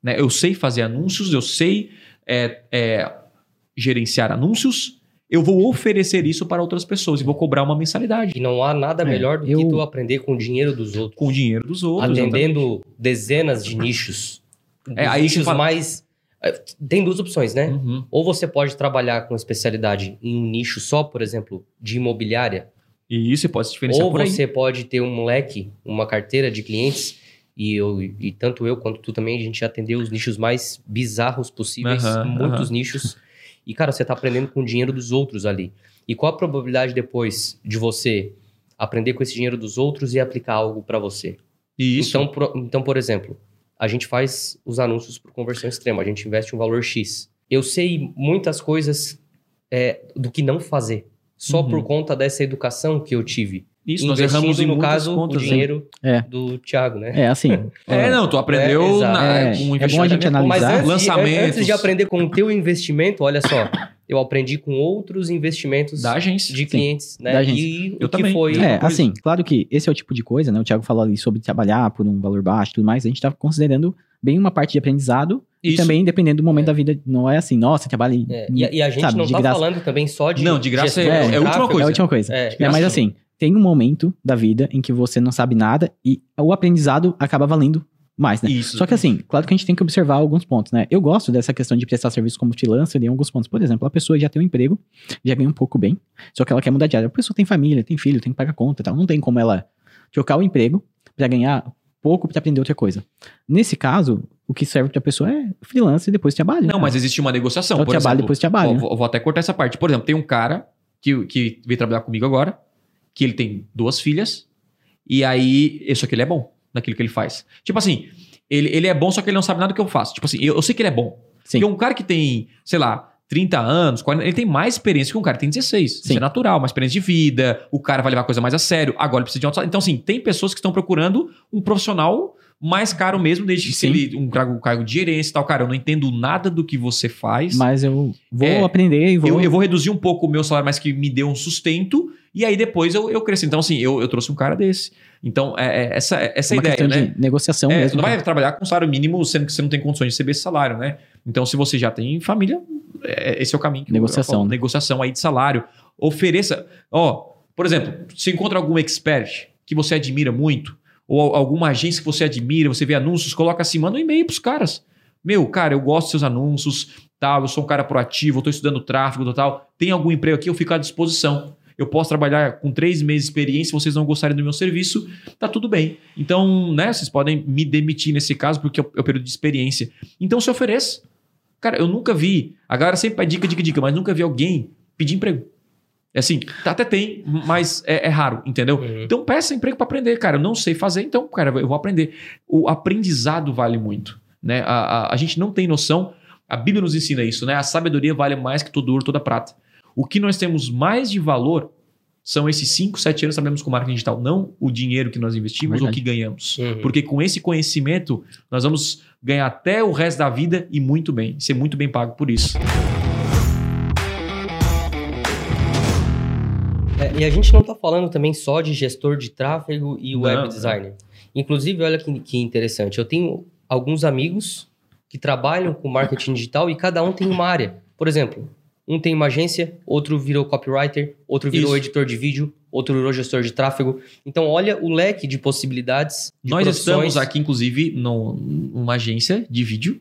Né? Eu sei fazer anúncios, eu sei gerenciar anúncios. Eu vou oferecer isso para outras pessoas e vou cobrar uma mensalidade. E não há nada melhor do que tu aprender com o dinheiro dos outros. Com o dinheiro dos outros. Atendendo dezenas de nichos. Aí nichos fala... mais... Tem 2 opções, né? Uhum. Ou você pode trabalhar com especialidade em um nicho só, por exemplo, de imobiliária. E isso pode se diferenciar por aí. Ou você pode ter um leque, uma carteira de clientes. E tanto eu quanto tu também, a gente atendeu os nichos mais bizarros possíveis. Muitos nichos. E, cara, você tá aprendendo com o dinheiro dos outros ali. E qual a probabilidade depois de você aprender com esse dinheiro dos outros e aplicar algo para você? E isso. Então, por exemplo... A gente faz os anúncios por conversão extrema. A gente investe um valor X. Eu sei muitas coisas do que não fazer. Só por conta dessa educação que eu tive. Isso, nós erramos em muitas contas, o dinheiro do Thiago, né? Tu aprendeu com um investimento. É bom a gente analisar. Mas antes de aprender com o teu investimento, olha só, eu aprendi com outros investimentos da agência, de clientes, né? Da agência. E eu o também. Que foi... claro que esse é o tipo de coisa, né? O Thiago falou ali sobre trabalhar por um valor baixo e tudo mais. A gente tá considerando bem uma parte de aprendizado. Isso. E também, dependendo do momento da vida, não é assim, nossa, trabalha... E a gente não tá falando também só de... Não, de graça é a última coisa. É a última coisa. Mas assim... Tem um momento da vida em que você não sabe nada e o aprendizado acaba valendo mais, né? Isso. Só que assim, claro que a gente tem que observar alguns pontos, né? Eu gosto dessa questão de prestar serviço como freelancer em alguns pontos. Por exemplo, a pessoa já tem um emprego, já ganha um pouco bem, só que ela quer mudar de área. A pessoa tem família, tem filho, tem que pagar conta e tal. Não tem como ela trocar o emprego para ganhar pouco para aprender outra coisa. Nesse caso, o que serve para a pessoa é freelance e depois trabalho. Não, cara, mas existe uma negociação. Então, por trabalho, exemplo, depois trabalho. Vou até cortar essa parte. Por exemplo, tem um cara que veio trabalhar comigo agora, que ele tem 2 filhas, e aí, só que ele é bom naquilo que ele faz. Tipo assim, ele é bom, só que ele não sabe nada do que eu faço. Tipo assim, eu sei que ele é bom. Sim. Porque um cara que tem, sei lá, 30 anos, 40, ele tem mais experiência que um cara que tem 16. Sim. Isso é natural, mais experiência de vida, o cara vai levar a coisa mais a sério, agora ele precisa de outside. Então, assim, tem pessoas que estão procurando um profissional mais caro mesmo, desde que se ele um cargo de gerência e tal. Cara, eu não entendo nada do que você faz. Mas eu vou aprender e vou... Eu vou reduzir um pouco o meu salário, mas que me dê um sustento, e aí depois eu cresço. Então, assim, eu trouxe um cara desse. Então, essa é uma ideia, né? De negociação mesmo. Você não vai trabalhar com salário mínimo, sendo que você não tem condições de receber esse salário, né? Então, se você já tem família, esse é o caminho. Negociação. Né? Negociação aí de salário. Ofereça... Ó, por exemplo, se encontra algum expert que você admira muito, ou alguma agência que você admira, você vê anúncios, coloca assim, manda um e-mail pros caras. Meu, cara, eu gosto dos seus anúncios, tal, eu sou um cara proativo, eu tô estudando tráfego, tal, tem algum emprego aqui, eu fico à disposição. Eu posso trabalhar com 3 meses de experiência, vocês não gostarem do meu serviço, tá tudo bem. Então, né, vocês podem me demitir nesse caso, porque é o período de experiência. Então, se ofereça. Cara, eu nunca vi, a galera sempre pede dica, mas nunca vi alguém pedir emprego. É assim, até tem, mas é raro, entendeu? Uhum. Então, peça emprego para aprender, cara. Eu não sei fazer, então, cara, eu vou aprender. O aprendizado vale muito, né? A gente não tem noção, a Bíblia nos ensina isso, né? A sabedoria vale mais que todo ouro, toda prata. O que nós temos mais de valor são esses 5, 7 anos que sabemos com marketing digital, não o dinheiro que nós investimos ou que ganhamos. Uhum. Porque com esse conhecimento, nós vamos ganhar até o resto da vida e muito bem, ser muito bem pago por isso. E a gente não está falando também só de gestor de tráfego e web designer. Inclusive, olha que interessante. Eu tenho alguns amigos que trabalham com marketing digital e cada um tem uma área. Por exemplo, um tem uma agência, outro virou copywriter, outro virou editor de vídeo, outro virou gestor de tráfego. Então, olha o leque de possibilidades de Nós profissões. Estamos aqui, inclusive, numa agência de vídeo,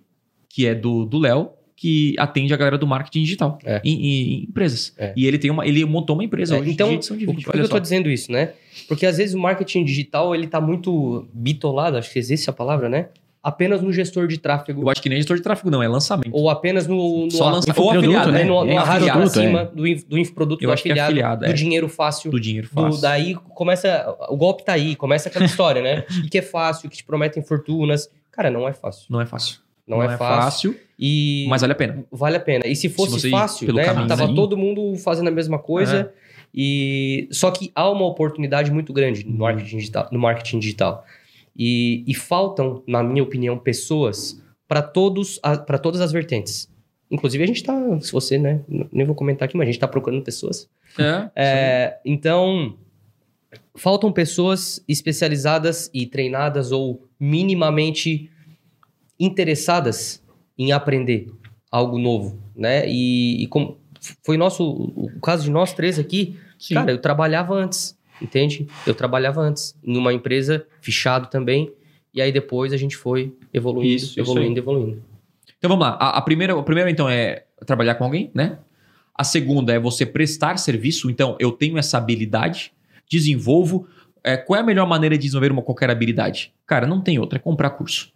que é do Léo, que atende a galera do marketing digital em empresas. É. E ele montou uma empresa hoje então, de edição de vídeo. Por que eu estou dizendo isso, né? Porque às vezes o marketing digital ele está muito bitolado, acho que existe a palavra, né? Apenas no gestor de tráfego. Eu acho que nem gestor de tráfego não, é lançamento. Ou apenas no só lançamento. Ou afiliado, né? No arrasto acima do infoproduto, do afiliado, do dinheiro fácil. Do dinheiro fácil. Daí começa... O golpe tá aí, começa aquela história, né? E que é fácil, que te prometem fortunas. Cara, não é fácil. Não é fácil. E mas vale a pena. Vale a pena. E se fosse fácil, né? Tava todo mundo fazendo a mesma coisa. É. Só que há uma oportunidade muito grande no marketing digital. E faltam, na minha opinião, pessoas para todas as vertentes. Inclusive, a gente está... Se você, né? Nem vou comentar aqui, mas a gente está procurando pessoas. Então, faltam pessoas especializadas e treinadas ou minimamente interessadas em aprender algo novo, né? E como foi o caso de nós três aqui, Sim. Cara, eu trabalhava antes, entende? Eu trabalhava antes, em uma empresa, fichado também, e aí depois a gente foi evoluindo, evoluindo. Então vamos lá, a primeira então é trabalhar com alguém, né? A segunda é você prestar serviço, então eu tenho essa habilidade, desenvolvo, qual é a melhor maneira de desenvolver qualquer habilidade? Cara, não tem outra, é comprar curso.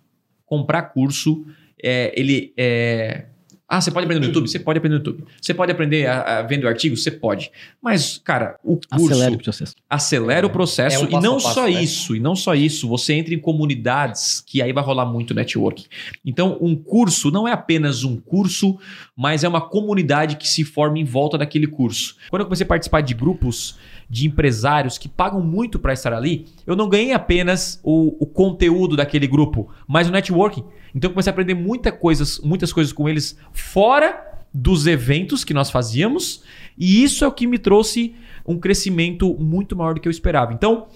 Você pode aprender no YouTube? Você pode aprender no YouTube. Você pode aprender vendo artigos? Você pode. Mas, cara, o curso... Acelera o processo. Acelera o processo. É um passo e não passo, só né? isso. E não só isso. Você entra em comunidades que aí vai rolar muito networking. Então, um curso não é apenas um curso, mas é uma comunidade que se forma em volta daquele curso. Quando eu comecei a participar de grupos de empresários que pagam muito para estar ali, eu não ganhei apenas o conteúdo daquele grupo, mas o networking. Então eu comecei a aprender muitas coisas com eles fora dos eventos que nós fazíamos, e isso é o que me trouxe um crescimento muito maior do que eu esperava. Então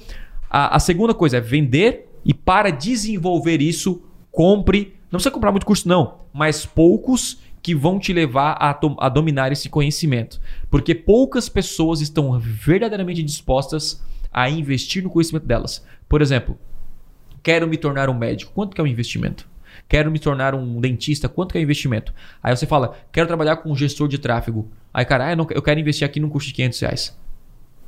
a segunda coisa é vender, e para desenvolver isso, compre. Não precisa comprar muito curso não, mas poucos que vão te levar a dominar esse conhecimento. Porque poucas pessoas estão verdadeiramente dispostas a investir no conhecimento delas. Por exemplo, quero me tornar um médico. Quanto que é o investimento? Quero me tornar um dentista. Quanto que é o investimento? Aí você fala, quero trabalhar com um gestor de tráfego. Aí, cara, eu quero investir aqui num curso de R$500.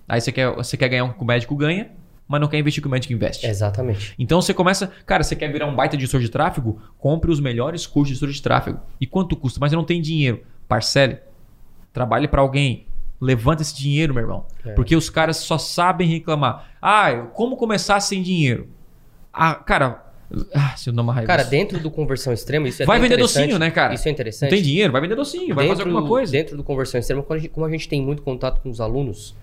Aí você quer ganhar o que o médico ganha. mas não quer investir com o médico investe. Exatamente. Então você começa... Cara, você quer virar um baita gestor de tráfego? Compre os melhores cursos de gestor de tráfego. E quanto custa? Mas eu não tenho dinheiro. Parcele. Trabalhe para alguém. Levanta esse dinheiro, meu irmão. É. Porque os caras só sabem reclamar. Ah, como começar sem dinheiro? Ah, cara... Ah, se eu não amarrar isso. Cara, dentro do Conversão Extrema, isso é vai vender docinho, né, cara? Isso é interessante. Não tem dinheiro, vai vender docinho, vai fazer alguma coisa. Dentro do Conversão Extrema, como a gente tem muito contato com os alunos,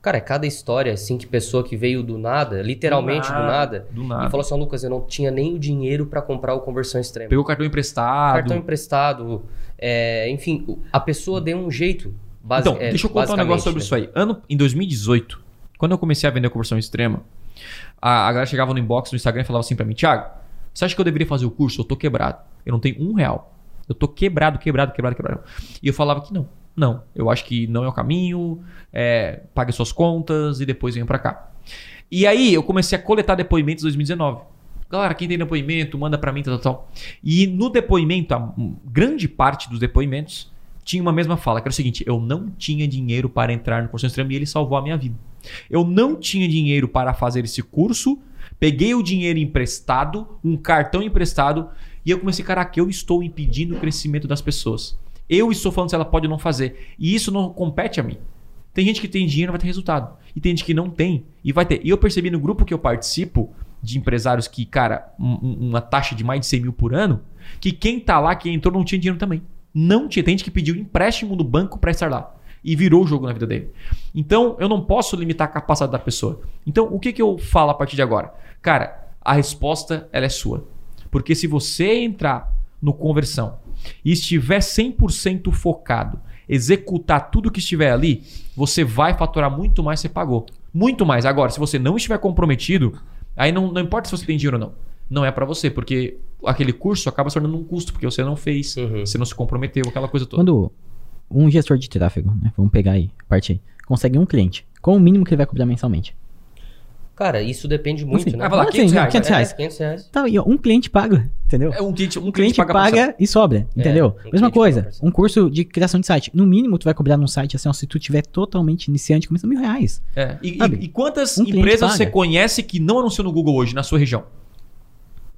cara, é cada história, assim, de pessoa que veio do nada, literalmente do nada, e falou assim, Lucas, eu não tinha nem o dinheiro pra comprar o Conversão Extrema. Pegou cartão emprestado. Enfim, a pessoa deu um jeito. Então, deixa eu contar um negócio sobre isso aí. Em 2018, quando eu comecei a vender a Conversão Extrema, a galera chegava no inbox, no Instagram e falava assim pra mim, Thiago, você acha que eu deveria fazer o curso? Eu tô quebrado. Eu não tenho R$1. Eu tô quebrado. E eu falava que não. Eu acho que não é o caminho. É, pague suas contas e depois venha pra cá. E aí eu comecei a coletar depoimentos em 2019. Galera, quem tem depoimento, manda pra mim, tal. E no depoimento, a grande parte dos depoimentos tinha uma mesma fala, que era o seguinte, eu não tinha dinheiro para entrar no Conversão Extrema e ele salvou a minha vida. Eu não tinha dinheiro para fazer esse curso, peguei o dinheiro emprestado, um cartão emprestado, e eu comecei, caraca, eu estou impedindo o crescimento das pessoas. Eu estou falando se ela pode ou não fazer. E isso não compete a mim. Tem gente que tem dinheiro e vai ter resultado. E tem gente que não tem e vai ter. E eu percebi no grupo que eu participo, de empresários que, cara, uma taxa de mais de 100 mil por ano, que quem tá lá, quem entrou, não tinha dinheiro também. Não tinha, tem gente que pediu empréstimo no banco para estar lá. E virou o jogo na vida dele. Então, eu não posso limitar a capacidade da pessoa. Então, o que, que eu falo a partir de agora? Cara, a resposta ela é sua. Porque se você entrar no Conversão e estiver 100% focado, executar tudo que estiver ali, você vai faturar muito mais que você pagou. Muito mais. Agora, se você não estiver comprometido, aí não importa se você tem dinheiro ou não. Não é para você, porque aquele curso acaba se tornando um custo, porque você não fez, você não se comprometeu, aquela coisa toda. Quando um gestor de tráfego, né? Vamos pegar aí, parte aí. Consegue um cliente. Qual o mínimo que ele vai cobrar mensalmente? Cara, isso depende muito, assim, né? Vai falar R$500. R$500. Então, um cliente paga, entendeu? Um cliente paga e sobra, entendeu? Mesma coisa, um curso de criação de site. No mínimo, tu vai cobrar num site, assim, ó, se tu tiver totalmente iniciante, começa R$1.000. É. E quantas empresas você conhece que não anunciou no Google hoje, na sua região?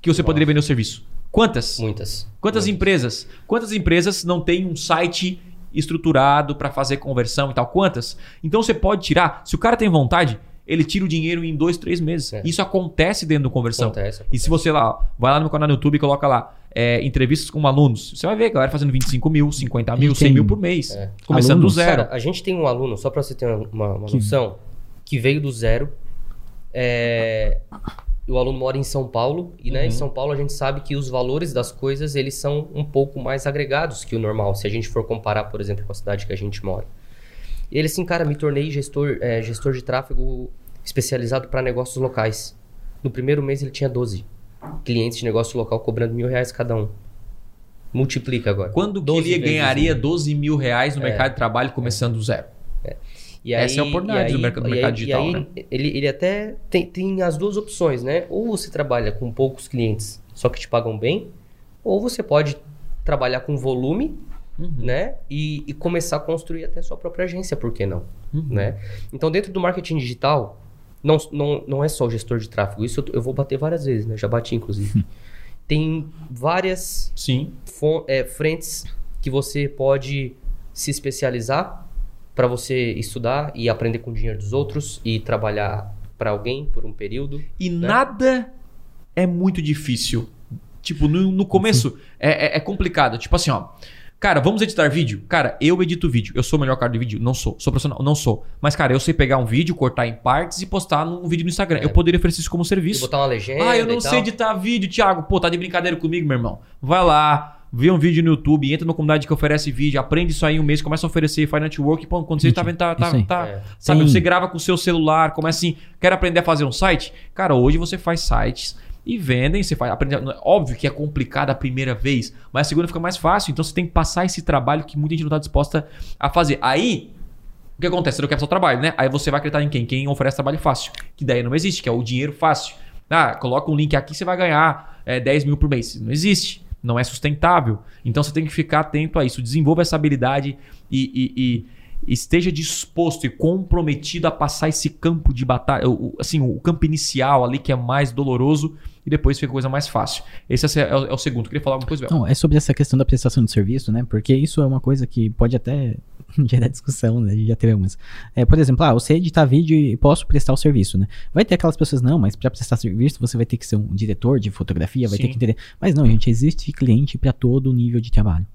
Que você poderia vender o serviço? Quantas? Muitas. Quantas empresas? Quantas empresas não tem um site estruturado para fazer conversão e tal? Quantas? Então você pode tirar. Se o cara tem vontade, ele tira o dinheiro em 2, 3 meses. É. Isso acontece dentro do Conversão. Acontece. E se você vai lá no meu canal no YouTube e coloca lá entrevistas com alunos, você vai ver a galera fazendo 25 mil, 50 mil, 100 mil por mês. É. Começando do zero. Cara, a gente tem um aluno, só para você ter uma noção, que veio do zero. O aluno mora em São Paulo e em São Paulo a gente sabe que os valores das coisas eles são um pouco mais agregados que o normal, se a gente for comparar, por exemplo, com a cidade que a gente mora. E ele assim, cara, me tornei gestor de tráfego especializado para negócios locais. No primeiro mês ele tinha 12 clientes de negócio local cobrando R$1.000 cada um. Multiplica agora. Quando que ele ganharia R$12.000 no mercado de trabalho começando do zero? É. E aí, essa é a oportunidade do mercado digital, né? Ele até tem as duas opções, né? Ou você trabalha com poucos clientes, só que te pagam bem, ou você pode trabalhar com volume, né? E começar a construir até a sua própria agência, por que não? Né? Então, dentro do marketing digital, não é só o gestor de tráfego. Isso eu vou bater várias vezes, né? Já bati, inclusive. Tem várias frentes que você pode se especializar para você estudar e aprender com o dinheiro dos outros e trabalhar para alguém por um período. E nada é muito difícil. Tipo, no começo é complicado. Tipo assim, ó. Cara, vamos editar vídeo? Cara, eu edito vídeo. Eu sou o melhor cara de vídeo? Não sou. Sou profissional? Não sou. Mas, cara, eu sei pegar um vídeo, cortar em partes e postar num vídeo no Instagram. Eu poderia oferecer isso como serviço. E botar uma legenda. Ah, eu não sei editar vídeo, Thiago. Pô, tá de brincadeira comigo, meu irmão. Vai lá. Vê um vídeo no YouTube, entra numa comunidade que oferece vídeo, aprende isso aí um mês, começa a oferecer Fire Network, pô, quando você tá vendo, sabe, você grava com o seu celular, começa assim, quer aprender a fazer um site? Cara, hoje você faz sites e vendem, você faz, aprende, óbvio que é complicado a primeira vez, mas a segunda fica mais fácil, então você tem que passar esse trabalho que muita gente não está disposta a fazer. Aí, o que acontece? Você não quer fazer o trabalho, né? Aí você vai acreditar em quem? Quem oferece trabalho fácil, que daí não existe, que é o dinheiro fácil. Ah, coloca um link aqui, você vai ganhar 10 mil por mês. Não existe. Não é sustentável. Então você tem que ficar atento a isso. Desenvolva essa habilidade e, e, esteja disposto e comprometido a passar esse campo de batalha, assim, o campo inicial ali que é mais doloroso e depois fica coisa mais fácil. Esse é o segundo. Queria falar alguma coisa? Não, é sobre essa questão da prestação de serviço, né? Porque isso é uma coisa que pode até gerar discussão, né? Já teve algumas. É, por exemplo, ah, você editar vídeo e posso prestar o serviço, né? Vai ter aquelas pessoas, não, mas para prestar serviço você vai ter que ser um diretor de fotografia, vai ter que entender. Mas não, gente, existe cliente para todo nível de trabalho.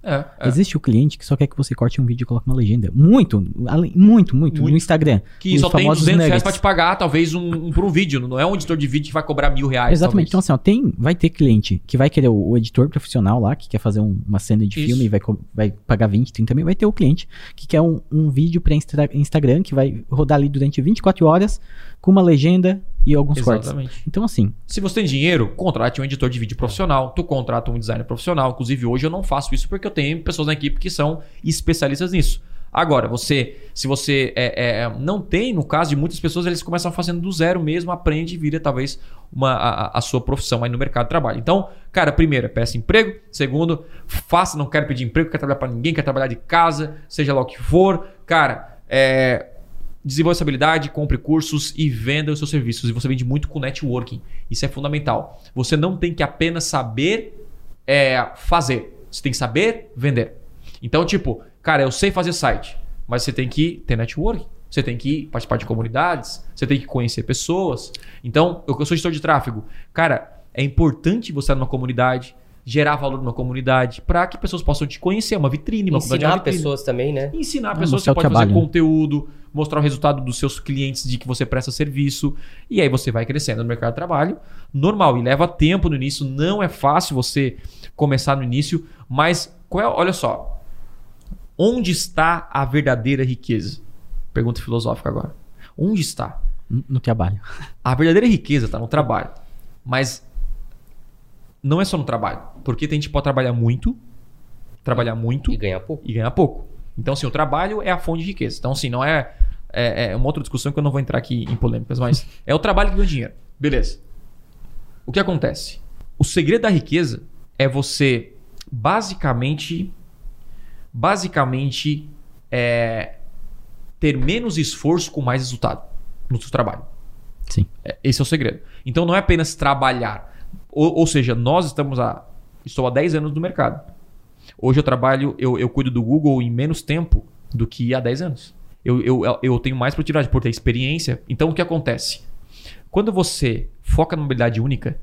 Existe o cliente que só quer que você corte um vídeo e coloque uma legenda. Muito no Instagram. Que só tem 200 reais para te pagar, talvez, por um vídeo. Não é um editor de vídeo que vai cobrar R$1.000. Exatamente. Talvez. Então, assim, ó, vai ter cliente que vai querer o editor profissional lá, que quer fazer uma cena de filme e vai pagar 20, 30 mil. Vai ter o cliente que quer um vídeo para Instagram, que vai rodar ali durante 24 horas com uma legenda e alguns cortes. Então, assim... Se você tem dinheiro, contrate um editor de vídeo profissional, tu contrata um designer profissional. Inclusive, hoje eu não faço isso porque eu tenho pessoas na equipe que são especialistas nisso. Agora, se você não tem, no caso de muitas pessoas, eles começam fazendo do zero mesmo, aprende e vira talvez a sua profissão aí no mercado de trabalho. Então, cara, primeiro, peça emprego. Segundo, faça, não quero pedir emprego, quero trabalhar para ninguém, quero trabalhar de casa, seja lá o que for. Cara, desenvolva essa habilidade, compre cursos e venda os seus serviços. E você vende muito com networking. Isso é fundamental. Você não tem que apenas saber fazer. Você tem que saber vender. Então, tipo... Cara, eu sei fazer site, mas você tem que ter network, você tem que participar de comunidades, você tem que conhecer pessoas. Então, eu sou gestor de tráfego. Cara, é importante você estar numa comunidade, gerar valor numa comunidade para que pessoas possam te conhecer. Uma vitrine, uma comunidade. Ensinar pessoas também, né? Ensinar pessoas, você pode fazer conteúdo, mostrar o resultado dos seus clientes de que você presta serviço. E aí você vai crescendo no mercado de trabalho. Normal, e leva tempo no início. Não é fácil você começar no início, mas olha só. Onde está a verdadeira riqueza? Pergunta filosófica agora. Onde está? No trabalho. A verdadeira riqueza está no trabalho. Mas não é só no trabalho. Porque tem gente que pode trabalhar muito... E ganhar pouco. Então, assim, o trabalho é a fonte de riqueza. Então, assim, não é... É uma outra discussão que eu não vou entrar aqui em polêmicas, mas é o trabalho que ganha dinheiro. Beleza. O que acontece? O segredo da riqueza é você basicamente ter menos esforço com mais resultado no seu trabalho. Sim. Esse é o segredo. Então não é apenas trabalhar. Ou seja, nós estou há 10 anos no mercado. Hoje eu trabalho, eu cuido do Google em menos tempo do que há 10 anos. Eu tenho mais produtividade por ter experiência. Então o que acontece? Quando você foca numa habilidade única...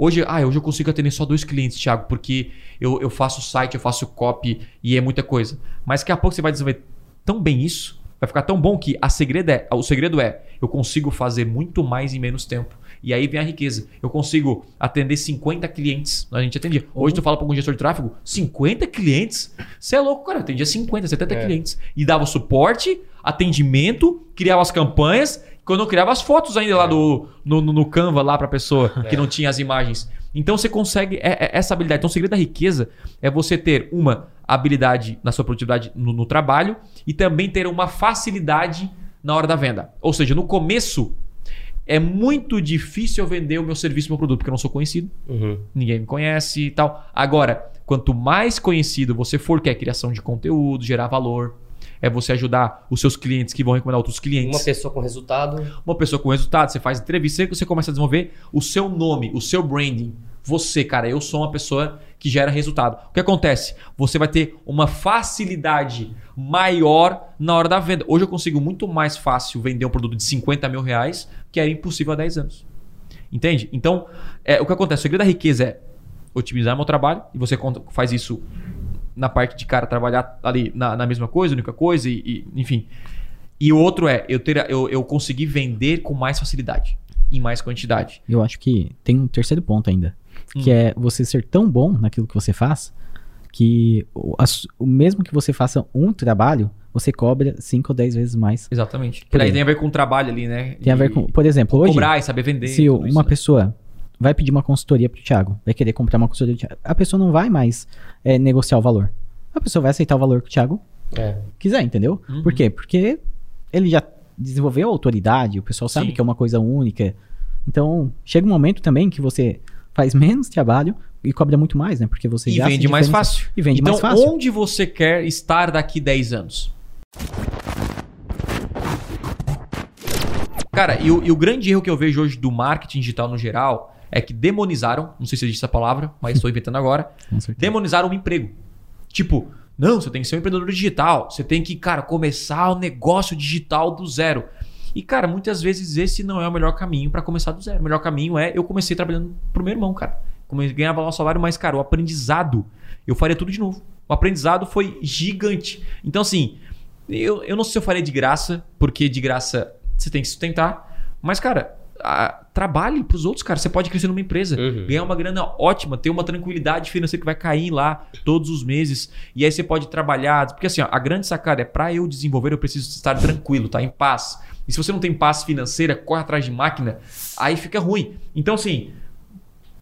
Hoje eu consigo atender só 2 clientes, Thiago, porque eu faço site, eu faço copy e é muita coisa. Mas daqui a pouco você vai desenvolver tão bem isso, vai ficar tão bom que o segredo é eu consigo fazer muito mais em menos tempo. E aí vem a riqueza. Eu consigo atender 50 clientes. A gente atendia. Hoje tu fala para algum gestor de tráfego, 50 clientes? Você é louco, cara. Eu atendia 50, 70 clientes. E dava suporte, atendimento, criava as campanhas... Quando eu criava as fotos ainda lá no Canva lá pra pessoa que não tinha as imagens. Então você consegue essa habilidade. Então o segredo da riqueza é você ter uma habilidade na sua produtividade no trabalho e também ter uma facilidade na hora da venda. Ou seja, no começo é muito difícil eu vender o meu serviço, meu produto, porque eu não sou conhecido. Ninguém me conhece e tal. Agora, quanto mais conhecido você for, que é criação de conteúdo, gerar valor... É você ajudar os seus clientes que vão recomendar outros clientes. Uma pessoa com resultado, você faz entrevista, você começa a desenvolver o seu nome, o seu branding. Você, cara, eu sou uma pessoa que gera resultado. O que acontece? Você vai ter uma facilidade maior na hora da venda. Hoje eu consigo muito mais fácil vender um produto de 50 mil reais que era impossível há 10 anos. Entende? Então, o que acontece? O segredo da riqueza é otimizar meu trabalho e você faz isso... na parte de, cara, trabalhar ali na mesma coisa, única coisa, enfim. E o outro é eu conseguir vender com mais facilidade, em mais quantidade. Eu acho que tem um terceiro ponto ainda, que é você ser tão bom naquilo que você faz, que mesmo que você faça um trabalho, você cobra 5 ou 10 vezes mais. Exatamente. Que daí tem a ver com o trabalho ali, né? Tem a ver com, por exemplo, hoje... Cobrar e saber vender. Se uma pessoa... vai pedir uma consultoria pro Thiago, vai querer comprar uma consultoria do Thiago. A pessoa não vai mais negociar o valor. A pessoa vai aceitar o valor que o Thiago quiser, entendeu? Por quê? Porque ele já desenvolveu a autoridade, o pessoal sabe que é uma coisa única. Então, chega um momento também que você faz menos trabalho e cobra muito mais, né? Porque você já vende mais fácil. Então, onde você quer estar daqui 10 anos? Cara, e o grande erro que eu vejo hoje do marketing digital no geral é que demonizaram, não sei se existe essa palavra, mas estou inventando agora, demonizaram o emprego. Tipo, não, você tem que ser um empreendedor digital, você tem que, cara, começar o negócio digital do zero. E, cara, muitas vezes esse não é o melhor caminho para começar do zero. O melhor caminho é eu comecei trabalhando pro meu irmão, cara. Ganhava lá o salário, mas, cara, o aprendizado, eu faria tudo de novo. O aprendizado foi gigante. Então, assim, eu não sei se eu faria de graça, porque de graça você tem que sustentar. Mas, cara, trabalhe pros outros, cara. Você pode crescer numa empresa, ganhar uma grana ótima, ter uma tranquilidade financeira que vai cair lá todos os meses. E aí você pode trabalhar. Porque, assim, ó, a grande sacada é para eu desenvolver, eu preciso estar tranquilo, tá? Em paz. E se você não tem paz financeira, corre atrás de máquina, aí fica ruim. Então, assim,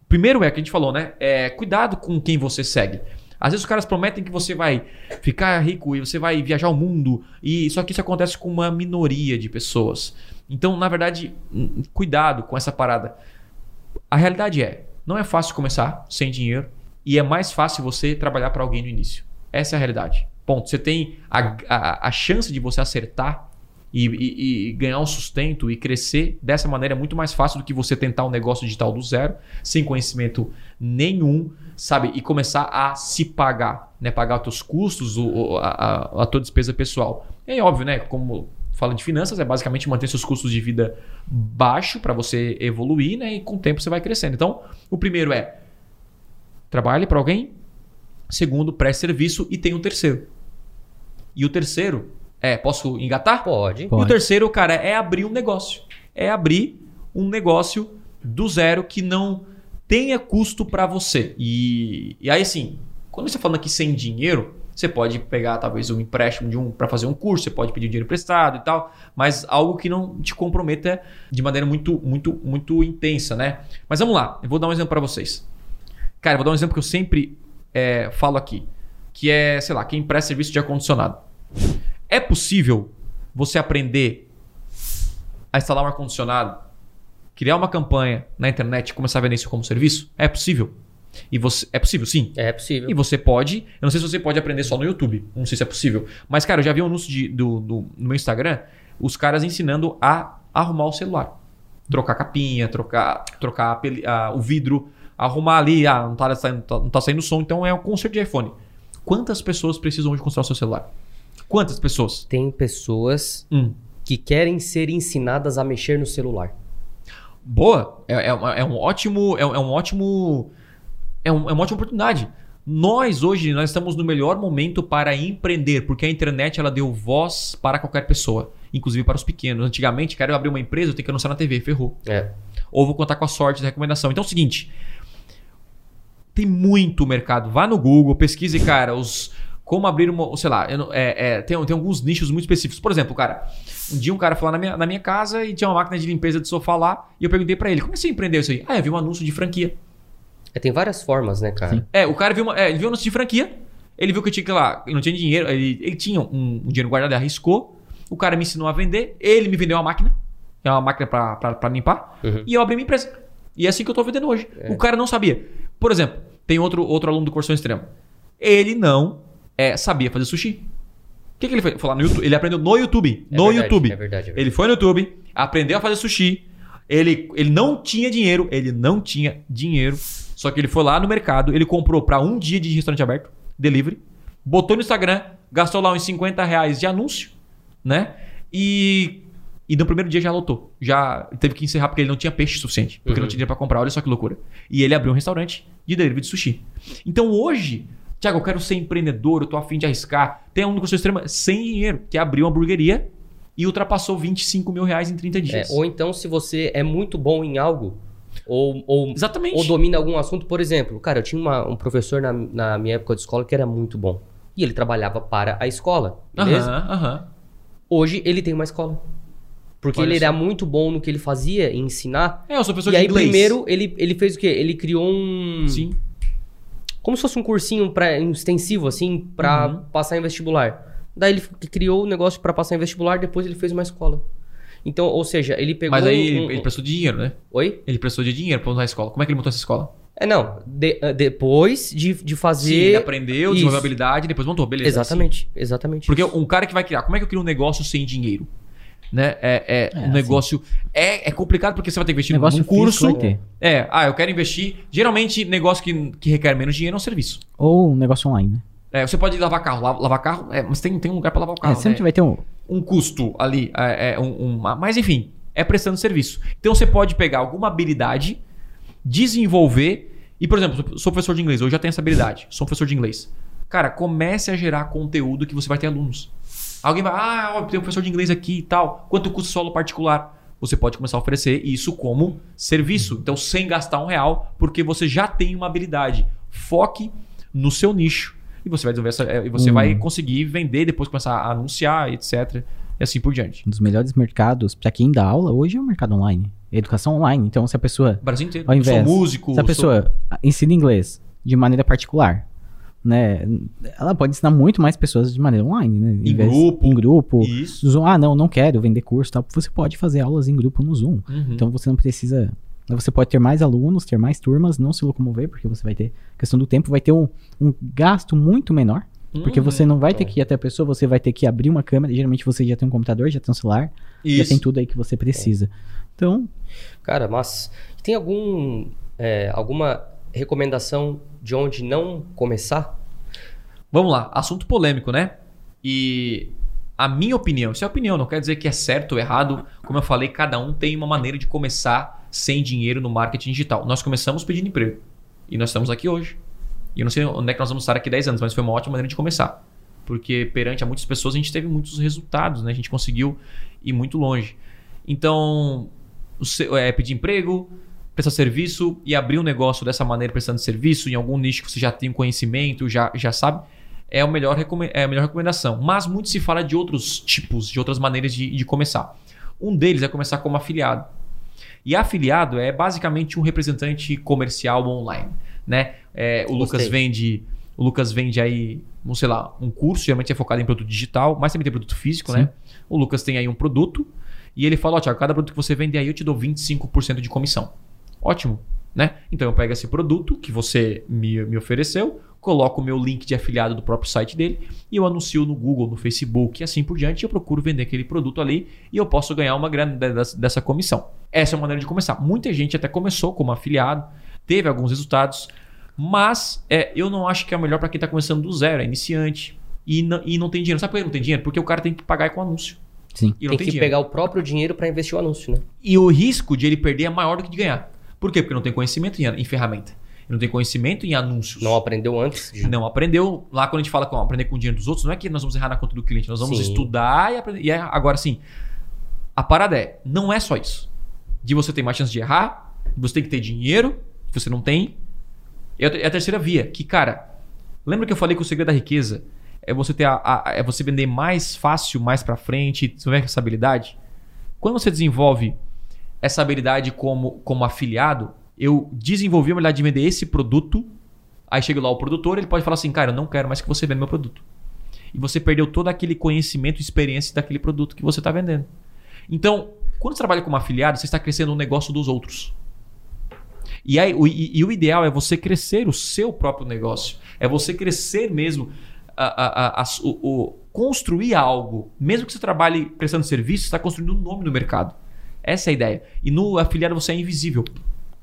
primeiro é que a gente falou, né? É, cuidado com quem você segue. Às vezes os caras prometem que você vai ficar rico e você vai viajar o mundo. E só que isso acontece com uma minoria de pessoas. Então, na verdade, cuidado com essa parada. A realidade é, não é fácil começar sem dinheiro e é mais fácil você trabalhar para alguém no início. Essa é a realidade. Ponto. Você tem a chance de você acertar e ganhar um sustento e crescer dessa maneira é muito mais fácil do que você tentar um negócio digital do zero, sem conhecimento nenhum, sabe? E começar a se pagar, né? Pagar os teus custos, a tua despesa pessoal. É óbvio, né? Como fala de finanças, é basicamente manter seus custos de vida baixo para você evoluir, né? E com o tempo você vai crescendo. Então, o primeiro é trabalhe para alguém. Segundo, preste serviço. E tem o terceiro. E o terceiro... posso engatar? Pode. E o terceiro, cara, é abrir um negócio. É abrir um negócio do zero que não tenha custo para você. E aí, assim, quando você fala aqui sem dinheiro, você pode pegar talvez um empréstimo para fazer um curso, você pode pedir dinheiro emprestado e tal, mas algo que não te comprometa de maneira muito, muito, muito intensa, né? Mas vamos lá, eu vou dar um exemplo para vocês. Cara, eu vou dar um exemplo que eu sempre falo aqui, que é, sei lá, quem empresta serviço de ar-condicionado. É possível você aprender a instalar um ar-condicionado, criar uma campanha na internet e começar a vender isso como serviço? É possível. E você... É possível, sim. É possível. E você pode... Eu não sei se você pode aprender só no YouTube. Não sei se é possível. Mas, cara, eu já vi um anúncio no meu Instagram, os caras ensinando a arrumar o celular. Trocar a capinha, trocar o vidro, arrumar ali, não tá saindo som, então é um conserto de iPhone. Quantas pessoas precisam hoje consertar o seu celular? Quantas pessoas? Tem pessoas que querem ser ensinadas a mexer no celular. Boa! É uma ótima oportunidade. Nós estamos no melhor momento para empreender, porque a internet ela deu voz para qualquer pessoa, inclusive para os pequenos. Antigamente, quero abrir uma empresa, eu tenho que anunciar na TV, ferrou. Ou vou contar com a sorte da recomendação. Então é o seguinte, tem muito mercado. Vá no Google, pesquise, cara, como abrir uma... Sei lá, tem alguns nichos muito específicos. Por exemplo, cara, um dia um cara foi lá na minha casa e tinha uma máquina de limpeza de sofá lá e eu perguntei pra ele, como é que você empreendeu isso aí? Eu vi um anúncio de franquia. Tem várias formas, né, cara? Sim. O cara viu um anúncio de franquia, ele viu que eu tinha que ir lá, ele não tinha dinheiro, ele tinha um dinheiro guardado, ele arriscou, o cara me ensinou a vender, ele me vendeu uma máquina, é uma máquina pra limpar, e eu abri minha empresa. E é assim que eu tô vendendo hoje. O cara não sabia. Por exemplo, tem outro aluno do Conversão Extrema. Ele não... sabia fazer sushi. O que ele foi? Foi lá no YouTube. Ele aprendeu no YouTube. É verdade. Ele foi no YouTube, aprendeu a fazer sushi. Ele não tinha dinheiro. Só que ele foi lá no mercado, ele comprou para um dia de restaurante aberto, delivery, botou no Instagram, gastou lá uns R$50 de anúncio, né? E no primeiro dia já lotou. Já teve que encerrar porque ele não tinha peixe suficiente. Porque não tinha dinheiro para comprar. Olha só que loucura. E ele abriu um restaurante de delivery de sushi. Então hoje... Thiago, eu quero ser empreendedor, eu tô afim de arriscar. Tem um Conversão Extrema sem dinheiro, que abriu uma hamburgueria e ultrapassou R$25 mil em 30 dias. Ou então, se você é muito bom em algo, ou domina algum assunto, por exemplo, cara, eu tinha um professor na minha época de escola que era muito bom. E ele trabalhava para a escola, beleza? Hoje ele tem uma escola. Porque ele era muito bom no que ele fazia, em ensinar. Eu sou professor de inglês. E aí, primeiro, ele fez o quê? Ele criou um... Sim. Como se fosse um cursinho extensivo, assim, pra passar em vestibular. Daí ele criou o negócio pra passar em vestibular, depois ele fez uma escola. Então, ou seja, ele pegou... Mas aí ele prestou de dinheiro, né? Oi? Ele prestou de dinheiro pra montar a escola. Como é que ele montou essa escola? Depois de fazer... Sim, ele aprendeu, desenvolveu habilidade, depois montou, beleza. Exatamente, assim. Porque um cara que vai criar... Como é que eu crio um negócio sem dinheiro? né? Um negócio... Assim. É complicado porque você vai ter que investir negócio num curso. Eu quero investir... Geralmente, negócio que requer menos dinheiro é um serviço. Ou um negócio online, né? Você pode lavar carro. Lavar carro, mas tem um lugar para lavar o carro. Sempre vai ter um custo ali. Mas, enfim, prestando serviço. Então, você pode pegar alguma habilidade, desenvolver... E, por exemplo, sou professor de inglês. Eu já tenho essa habilidade. Sou professor de inglês. Cara, comece a gerar conteúdo que você vai ter alunos. Alguém vai... tem um professor de inglês aqui e tal. Quanto custa sua aula particular? Você pode começar a oferecer isso como serviço. Então, sem gastar R$1, porque você já tem uma habilidade. Foque no seu nicho. E você vai desenvolver e você vai conseguir vender, depois começar a anunciar, etc. E assim por diante. Um dos melhores mercados para quem dá aula hoje é o mercado online. Educação online. Então, se a pessoa... Brasil inteiro. Ao invés, sou músico. Se a pessoa ensina inglês de maneira particular, né? Ela pode ensinar muito mais pessoas de maneira online, né? Em grupo. Isso. Zoom. Não quero vender curso e tal. Você pode fazer aulas em grupo no Zoom. Uhum. Então, você não precisa... Você pode ter mais alunos, ter mais turmas, não se locomover, porque você vai ter... Questão do tempo, vai ter um gasto muito menor. Porque você não vai ter que ir até a pessoa, você vai ter que abrir uma câmera. Geralmente você já tem um computador, já tem um celular. Isso. Já tem tudo aí que você precisa. Então... Cara, mas tem alguma recomendação de onde não começar? Vamos lá, assunto polêmico, né? E a minha opinião, isso é opinião, não quer dizer que é certo ou errado. Como eu falei, cada um tem uma maneira de começar sem dinheiro no marketing digital. Nós começamos pedindo emprego e nós estamos aqui hoje. E eu não sei onde é que nós vamos estar aqui 10 anos, mas foi uma ótima maneira de começar. Porque perante a muitas pessoas a gente teve muitos resultados, né? A gente conseguiu ir muito longe. Então, pedir emprego, prestar serviço e abrir um negócio dessa maneira prestando serviço em algum nicho que você já tem conhecimento, já sabe, é a melhor recomendação. Mas muito se fala de outros tipos, de outras maneiras de começar. Um deles é começar como afiliado. E afiliado é basicamente um representante comercial online, né? O Lucas vende aí, não sei lá, um curso, geralmente é focado em produto digital, mas também tem produto físico, Sim. né? O Lucas tem aí um produto e ele fala, Thiago, cada produto que você vende aí eu te dou 25% de comissão. Ótimo, né? Então eu pego esse produto que você me ofereceu, coloco o meu link de afiliado do próprio site dele e eu anuncio no Google, no Facebook e assim por diante. Eu procuro vender aquele produto ali e eu posso ganhar uma grana dessa comissão. Essa é uma maneira de começar. Muita gente até começou como afiliado, teve alguns resultados, mas eu não acho que é o melhor para quem está começando do zero, é iniciante e não tem dinheiro. Sabe por que não tem dinheiro? Porque o cara tem que pagar com anúncio. Sim. E tem que dinheiro. Pegar o próprio dinheiro para investir o anúncio, né? E o risco de ele perder é maior do que de ganhar. Por quê? Porque não tem conhecimento em ferramenta. Não tem conhecimento em anúncios. Não aprendeu antes. Não aprendeu. Lá quando a gente fala aprender com o dinheiro dos outros, não é que nós vamos errar na conta do cliente. Nós vamos estudar e aprender. E agora sim, a parada não é só isso. De você ter mais chance de errar, você tem que ter dinheiro, que você não tem. É a terceira via. Que, cara, lembra que eu falei que o segredo da riqueza é você ter é você vender mais fácil, mais pra frente, desenvolver essa habilidade? Quando você desenvolve essa habilidade como afiliado, eu desenvolvi a habilidade de vender esse produto, aí chega lá o produtor, ele pode falar assim, cara, eu não quero mais que você venda meu produto. E você perdeu todo aquele conhecimento e experiência daquele produto que você está vendendo. Então, quando você trabalha como afiliado, você está crescendo o negócio dos outros. E aí, o ideal é você crescer o seu próprio negócio. É você crescer mesmo, construir algo. Mesmo que você trabalhe prestando serviço, você está construindo um nome no mercado. Essa é a ideia. E no afiliado você é invisível.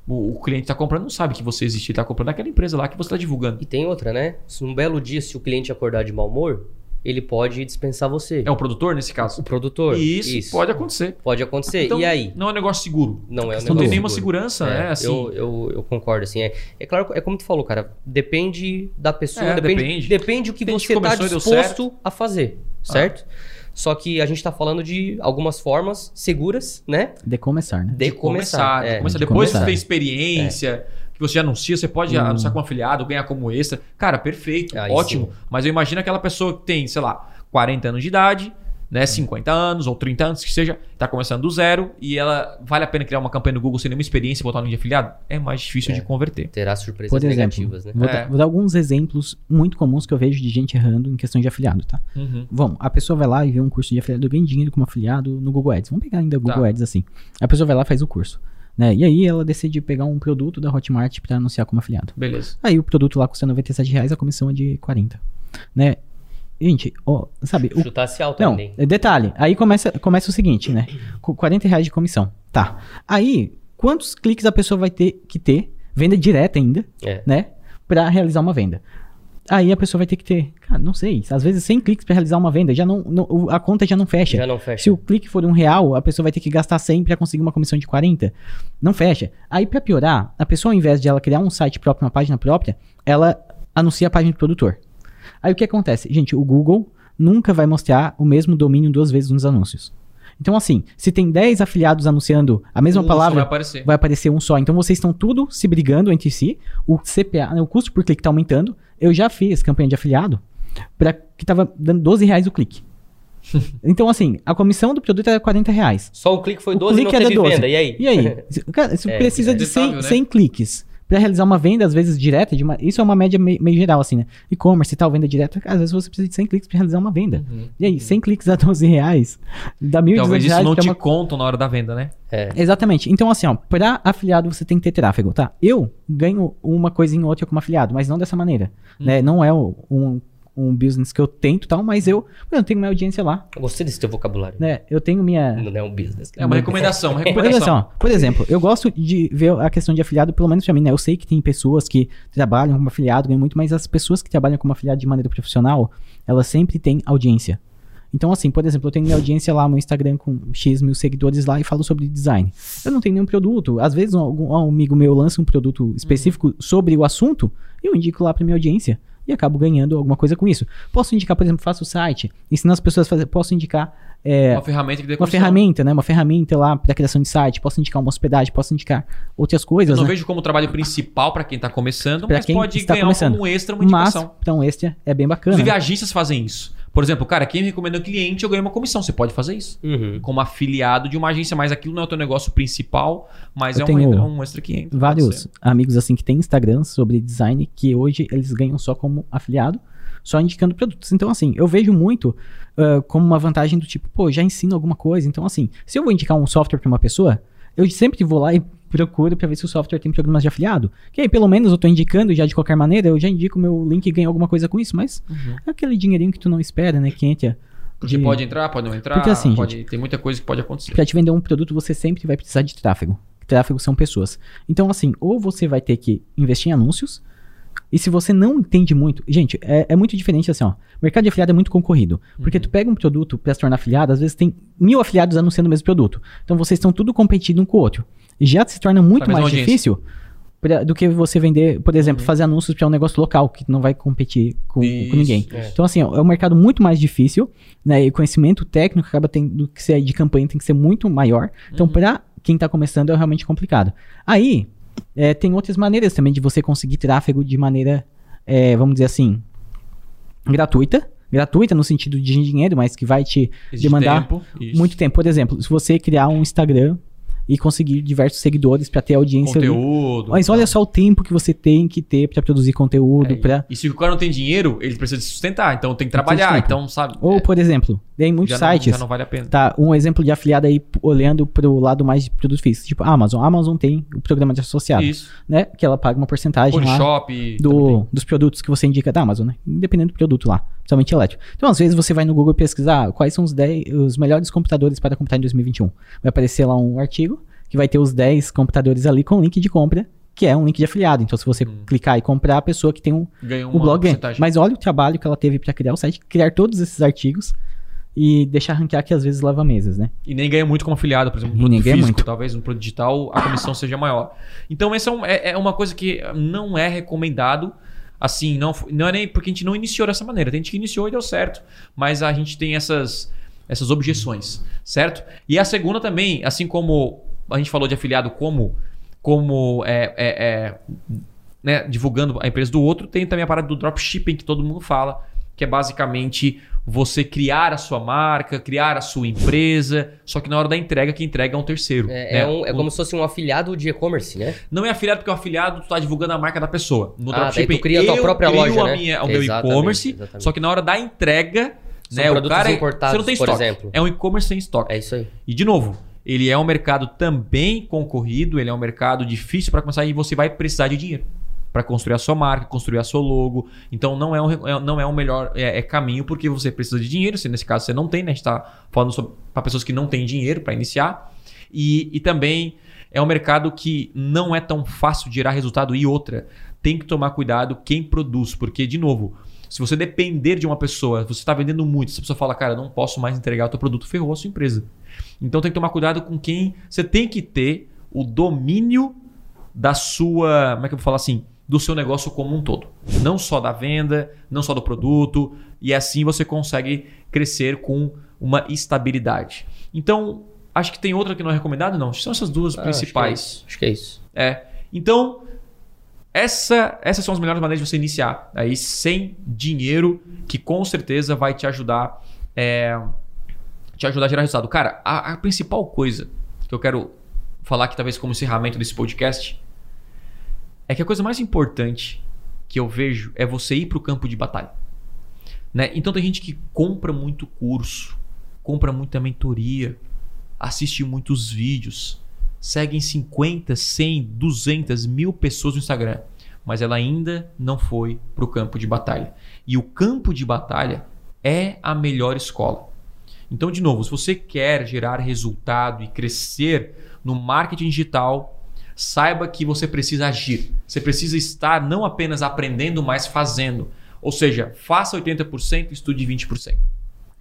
O cliente está comprando, não sabe que você existe. Ele está comprando aquela empresa lá que você está divulgando. E tem outra, né? Se um belo dia, se o cliente acordar de mau humor, ele pode dispensar você. É o produtor, nesse caso? O produtor. E isso pode acontecer. Pode acontecer. Então, e aí? Não é um negócio seguro. Não é um negócio seguro. Não tem nenhuma segurança, né? Assim. Eu concordo. Assim, é claro, é como tu falou, cara. Depende da pessoa. Depende do que você está disposto a fazer, certo? Só que a gente está falando de algumas formas seguras, né? De começar, né? De começar. Depois de ter experiência, que você já anuncia, você pode anunciar como afiliado, ganhar como extra. Cara, perfeito, ótimo. Sim. Mas eu imagino aquela pessoa que tem, sei lá, 40 anos de idade, né? 50 anos ou 30 anos, que seja, está começando do zero e ela vale a pena criar uma campanha no Google sem nenhuma experiência e botar um link de afiliado? É mais difícil de converter. Terá surpresas negativas, né? Vou dar alguns exemplos muito comuns que eu vejo de gente errando em questão de afiliado, tá? Uhum. Bom, a pessoa vai lá e vê um curso de afiliado, ganha dinheiro como afiliado no Google Ads. Vamos pegar ainda o Google Ads assim. A pessoa vai lá e faz o curso. Né? E aí ela decide pegar um produto da Hotmart para anunciar como afiliado. Beleza. Aí o produto lá custa R$97, a comissão é de 40, né? Gente, ó, sabe... Chutasse alto também. Não, detalhe. Aí começa o seguinte, né? R$40 de comissão. Tá. Aí, quantos cliques a pessoa vai ter que ter? Venda direta ainda, né? Pra realizar uma venda. Aí a pessoa vai ter que ter, cara, não sei, às vezes 100 cliques para realizar uma venda, já não, a conta já não fecha. Já não fecha. Se o clique for R$1, a pessoa vai ter que gastar 100 para conseguir uma comissão de 40. Não fecha. Aí para piorar, a pessoa ao invés de ela criar um site próprio, uma página própria, ela anuncia a página do produtor. Aí o que acontece? Gente, o Google nunca vai mostrar o mesmo domínio duas vezes nos anúncios. Então assim, se tem 10 afiliados anunciando a mesma palavra, vai aparecer um só. Então vocês estão tudo se brigando entre si, o CPA, o custo por clique está aumentando. Eu já fiz campanha de afiliado que estava dando R$12 o clique. Então assim, a comissão do produto era R$40. Só o clique foi 12 e não teve venda, e aí? E aí? Cara, você precisa de 100 cliques. Para realizar uma venda, às vezes, direta, isso é uma média meio geral, assim, né? E-commerce e tal, venda direta, às vezes você precisa de 100 cliques para realizar uma venda. Uhum, e aí, 100 cliques a R$12, dá R$1.200. Talvez isso não te contam na hora da venda, né? É. Exatamente. Então, assim, ó, para afiliado você tem que ter tráfego, tá? Eu ganho uma coisinha ou outra como afiliado, mas não dessa maneira, né? Não é um business que eu tento e tal, mas eu tenho minha audiência lá. Eu gostei desse teu vocabulário. Né? Eu tenho minha... Não é um business. É uma recomendação, uma recomendação. Por exemplo, eu gosto de ver a questão de afiliado, pelo menos pra mim, né? Eu sei que tem pessoas que trabalham como afiliado, ganham muito, mas as pessoas que trabalham como afiliado de maneira profissional, elas sempre têm audiência. Então, assim, por exemplo, eu tenho minha audiência lá no Instagram com X mil seguidores lá e falo sobre design. Eu não tenho nenhum produto. Às vezes, um amigo meu lança um produto específico sobre o assunto, eu indico lá pra minha audiência. E acabo ganhando alguma coisa com isso. Posso indicar, por exemplo, faço o site, ensino as pessoas a fazer. Posso indicar uma ferramenta que dê uma ferramenta, né? Uma ferramenta lá para criação de site. Posso indicar uma hospedagem, posso indicar outras coisas. Eu não vejo como trabalho principal para quem está começando, mas pode ganhar um extra, uma indicação. Mas, então, extra é bem bacana. Inclusive, agistas fazem isso. Por exemplo, cara, quem me recomenda um cliente, eu ganho uma comissão. Você pode fazer isso. Como afiliado de uma agência, mas aquilo não é o teu negócio principal, mas eu tenho um extra que entra. Vários amigos assim que tem Instagram sobre design, que hoje eles ganham só como afiliado, só indicando produtos. Então assim, eu vejo muito como uma vantagem do tipo, pô, já ensino alguma coisa. Então assim, se eu vou indicar um software para uma pessoa, eu sempre vou lá e procuro para ver se o software tem programas de afiliado. Que aí, pelo menos, eu tô indicando já de qualquer maneira, eu já indico meu link e ganho alguma coisa com isso, mas é aquele dinheirinho que tu não espera, né? Que entra. Porque pode entrar, pode não entrar, porque, assim, pode, gente, tem muita coisa que pode acontecer. Para te vender um produto, você sempre vai precisar de tráfego. Tráfego são pessoas. Então, assim, ou você vai ter que investir em anúncios, e se você não entende muito... Gente, é muito diferente assim, ó. O mercado de afiliado é muito concorrido. Porque tu pega um produto para se tornar afiliado, às vezes tem 1.000 afiliados anunciando o mesmo produto. Então, vocês estão tudo competindo um com o outro. E já se torna muito mais difícil do que você vender, por exemplo, fazer anúncios para um negócio local, que não vai competir com ninguém. Então, assim, ó, é um mercado muito mais difícil, né? E o conhecimento técnico acaba tendo que ser de campanha, tem que ser muito maior. Então, para quem está começando, é realmente complicado. Aí... tem outras maneiras também de você conseguir tráfego de maneira, vamos dizer assim, gratuita. Gratuita no sentido de dinheiro, mas que vai te demandar muito tempo. Por exemplo, se você criar um Instagram e conseguir diversos seguidores para ter audiência. Conteúdo. Mas olha só o tempo que você tem que ter para produzir conteúdo. E se o cara não tem dinheiro, ele precisa se sustentar. Então tem que trabalhar. Então, sabe? Ou, por exemplo, tem muitos sites. Já não vale a pena. Tá, um exemplo de afiliado aí olhando para o lado mais de produto físico. Tipo, Amazon. A Amazon tem o programa de associado. Isso. Né? Que ela paga uma porcentagem Photoshop, dos produtos que você indica da Amazon, né? Independente do produto lá. Principalmente elétrico. Então, às vezes, você vai no Google pesquisar quais são os melhores computadores para comprar em 2021. Vai aparecer lá um artigo que vai ter os 10 computadores ali com link de compra, que é um link de afiliado. Então, se você clicar e comprar, a pessoa que tem o blog ganha. Mas olha o trabalho que ela teve para criar o site, criar todos esses artigos e deixar ranquear, que às vezes lava mesas, né? E nem ganha muito como afiliado, por exemplo, no produto físico. Talvez no produto digital a comissão seja maior. Então, essa é uma coisa que não é recomendado. Assim, não é nem porque a gente não iniciou dessa maneira. Tem gente que iniciou e deu certo, mas a gente tem essas objeções, certo? E a segunda também, assim como a gente falou de afiliado como divulgando a empresa do outro, tem também a parada do dropshipping que todo mundo fala, que é basicamente você criar a sua marca, criar a sua empresa, só que na hora da entrega, quem entrega é um terceiro. Como se fosse um afiliado de e-commerce, né? Não é afiliado porque o afiliado está divulgando a marca da pessoa. No dropshipping, tu cria a tua própria loja, né? Eu crio o meu e-commerce, só que na hora da entrega, né, o cara você não tem estoque. Exemplo. É um e-commerce sem estoque. É isso aí. E de novo, ele é um mercado também concorrido, ele é um mercado difícil para começar e você vai precisar de dinheiro. para construir a sua marca, construir a sua logo. Então não é o melhor caminho, porque você precisa de dinheiro, se nesse caso você não tem, né? A gente está falando para pessoas que não têm dinheiro para iniciar. E também é um mercado que não é tão fácil de gerar resultado. E outra, tem que tomar cuidado quem produz, porque, de novo, se você depender de uma pessoa, você está vendendo muito, essa pessoa fala, cara, não posso mais entregar o teu produto, ferrou a sua empresa. Então tem que tomar cuidado com quem... Você tem que ter o domínio da sua... Como é que eu vou falar assim? Do seu negócio como um todo. Não só da venda, não só do produto. E assim você consegue crescer com uma estabilidade. Então, acho que tem outra que não é recomendada, não? São essas duas principais. Acho que é isso. É. Então... Essas são as melhores maneiras de você iniciar aí sem dinheiro, que com certeza vai te ajudar a gerar resultado. Cara, a principal coisa que eu quero falar aqui, talvez como encerramento desse podcast, é que a coisa mais importante que eu vejo é você ir para o campo de batalha, né? Então tem gente que compra muito curso, compra muita mentoria, assiste muitos vídeos, seguem 50, 100, 200 mil pessoas no Instagram, mas ela ainda não foi para o campo de batalha. E o campo de batalha é a melhor escola. Então, de novo, se você quer gerar resultado e crescer no marketing digital, saiba que você precisa agir. Você precisa estar não apenas aprendendo, mas fazendo. Ou seja, faça 80%, estude 20%.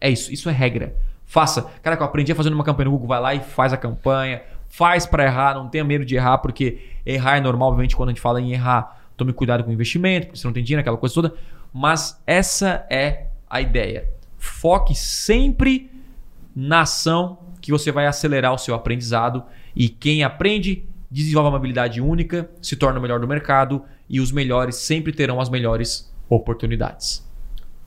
É isso, isso é regra. Faça. Cara, que eu aprendi a fazer uma campanha no Google, vai lá e faz a campanha. Faz para errar, não tenha medo de errar, porque errar é normal. Obviamente, quando a gente fala em errar, tome cuidado com o investimento, porque você não tem dinheiro, aquela coisa toda. Mas essa é a ideia. Foque sempre na ação, que você vai acelerar o seu aprendizado. E quem aprende, desenvolve uma habilidade única, se torna o melhor do mercado, e os melhores sempre terão as melhores oportunidades.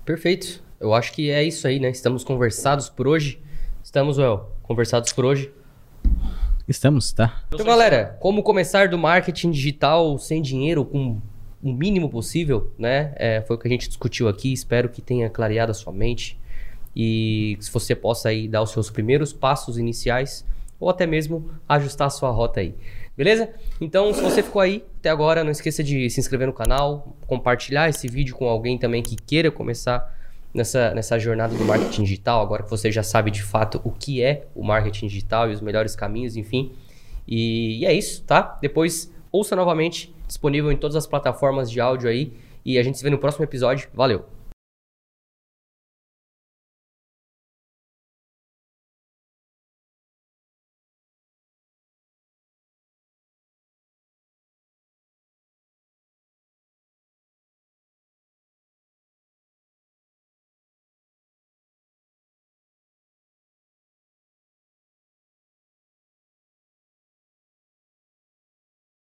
Perfeito. Eu acho que é isso aí, né? Estamos conversados por hoje. Estamos, Well, conversados por hoje. Estamos, tá? Então, galera, como começar do marketing digital sem dinheiro, com o mínimo possível, né? Foi o que a gente discutiu aqui. Espero que tenha clareado a sua mente e que você possa aí dar os seus primeiros passos iniciais ou até mesmo ajustar a sua rota aí. Beleza? Então, se você ficou aí até agora, não esqueça de se inscrever no canal, compartilhar esse vídeo com alguém também que queira começar nessa jornada do marketing digital, agora que você já sabe de fato o que é o marketing digital e os melhores caminhos, enfim. E é isso, tá? Depois ouça novamente, disponível em todas as plataformas de áudio aí. E a gente se vê no próximo episódio. Valeu!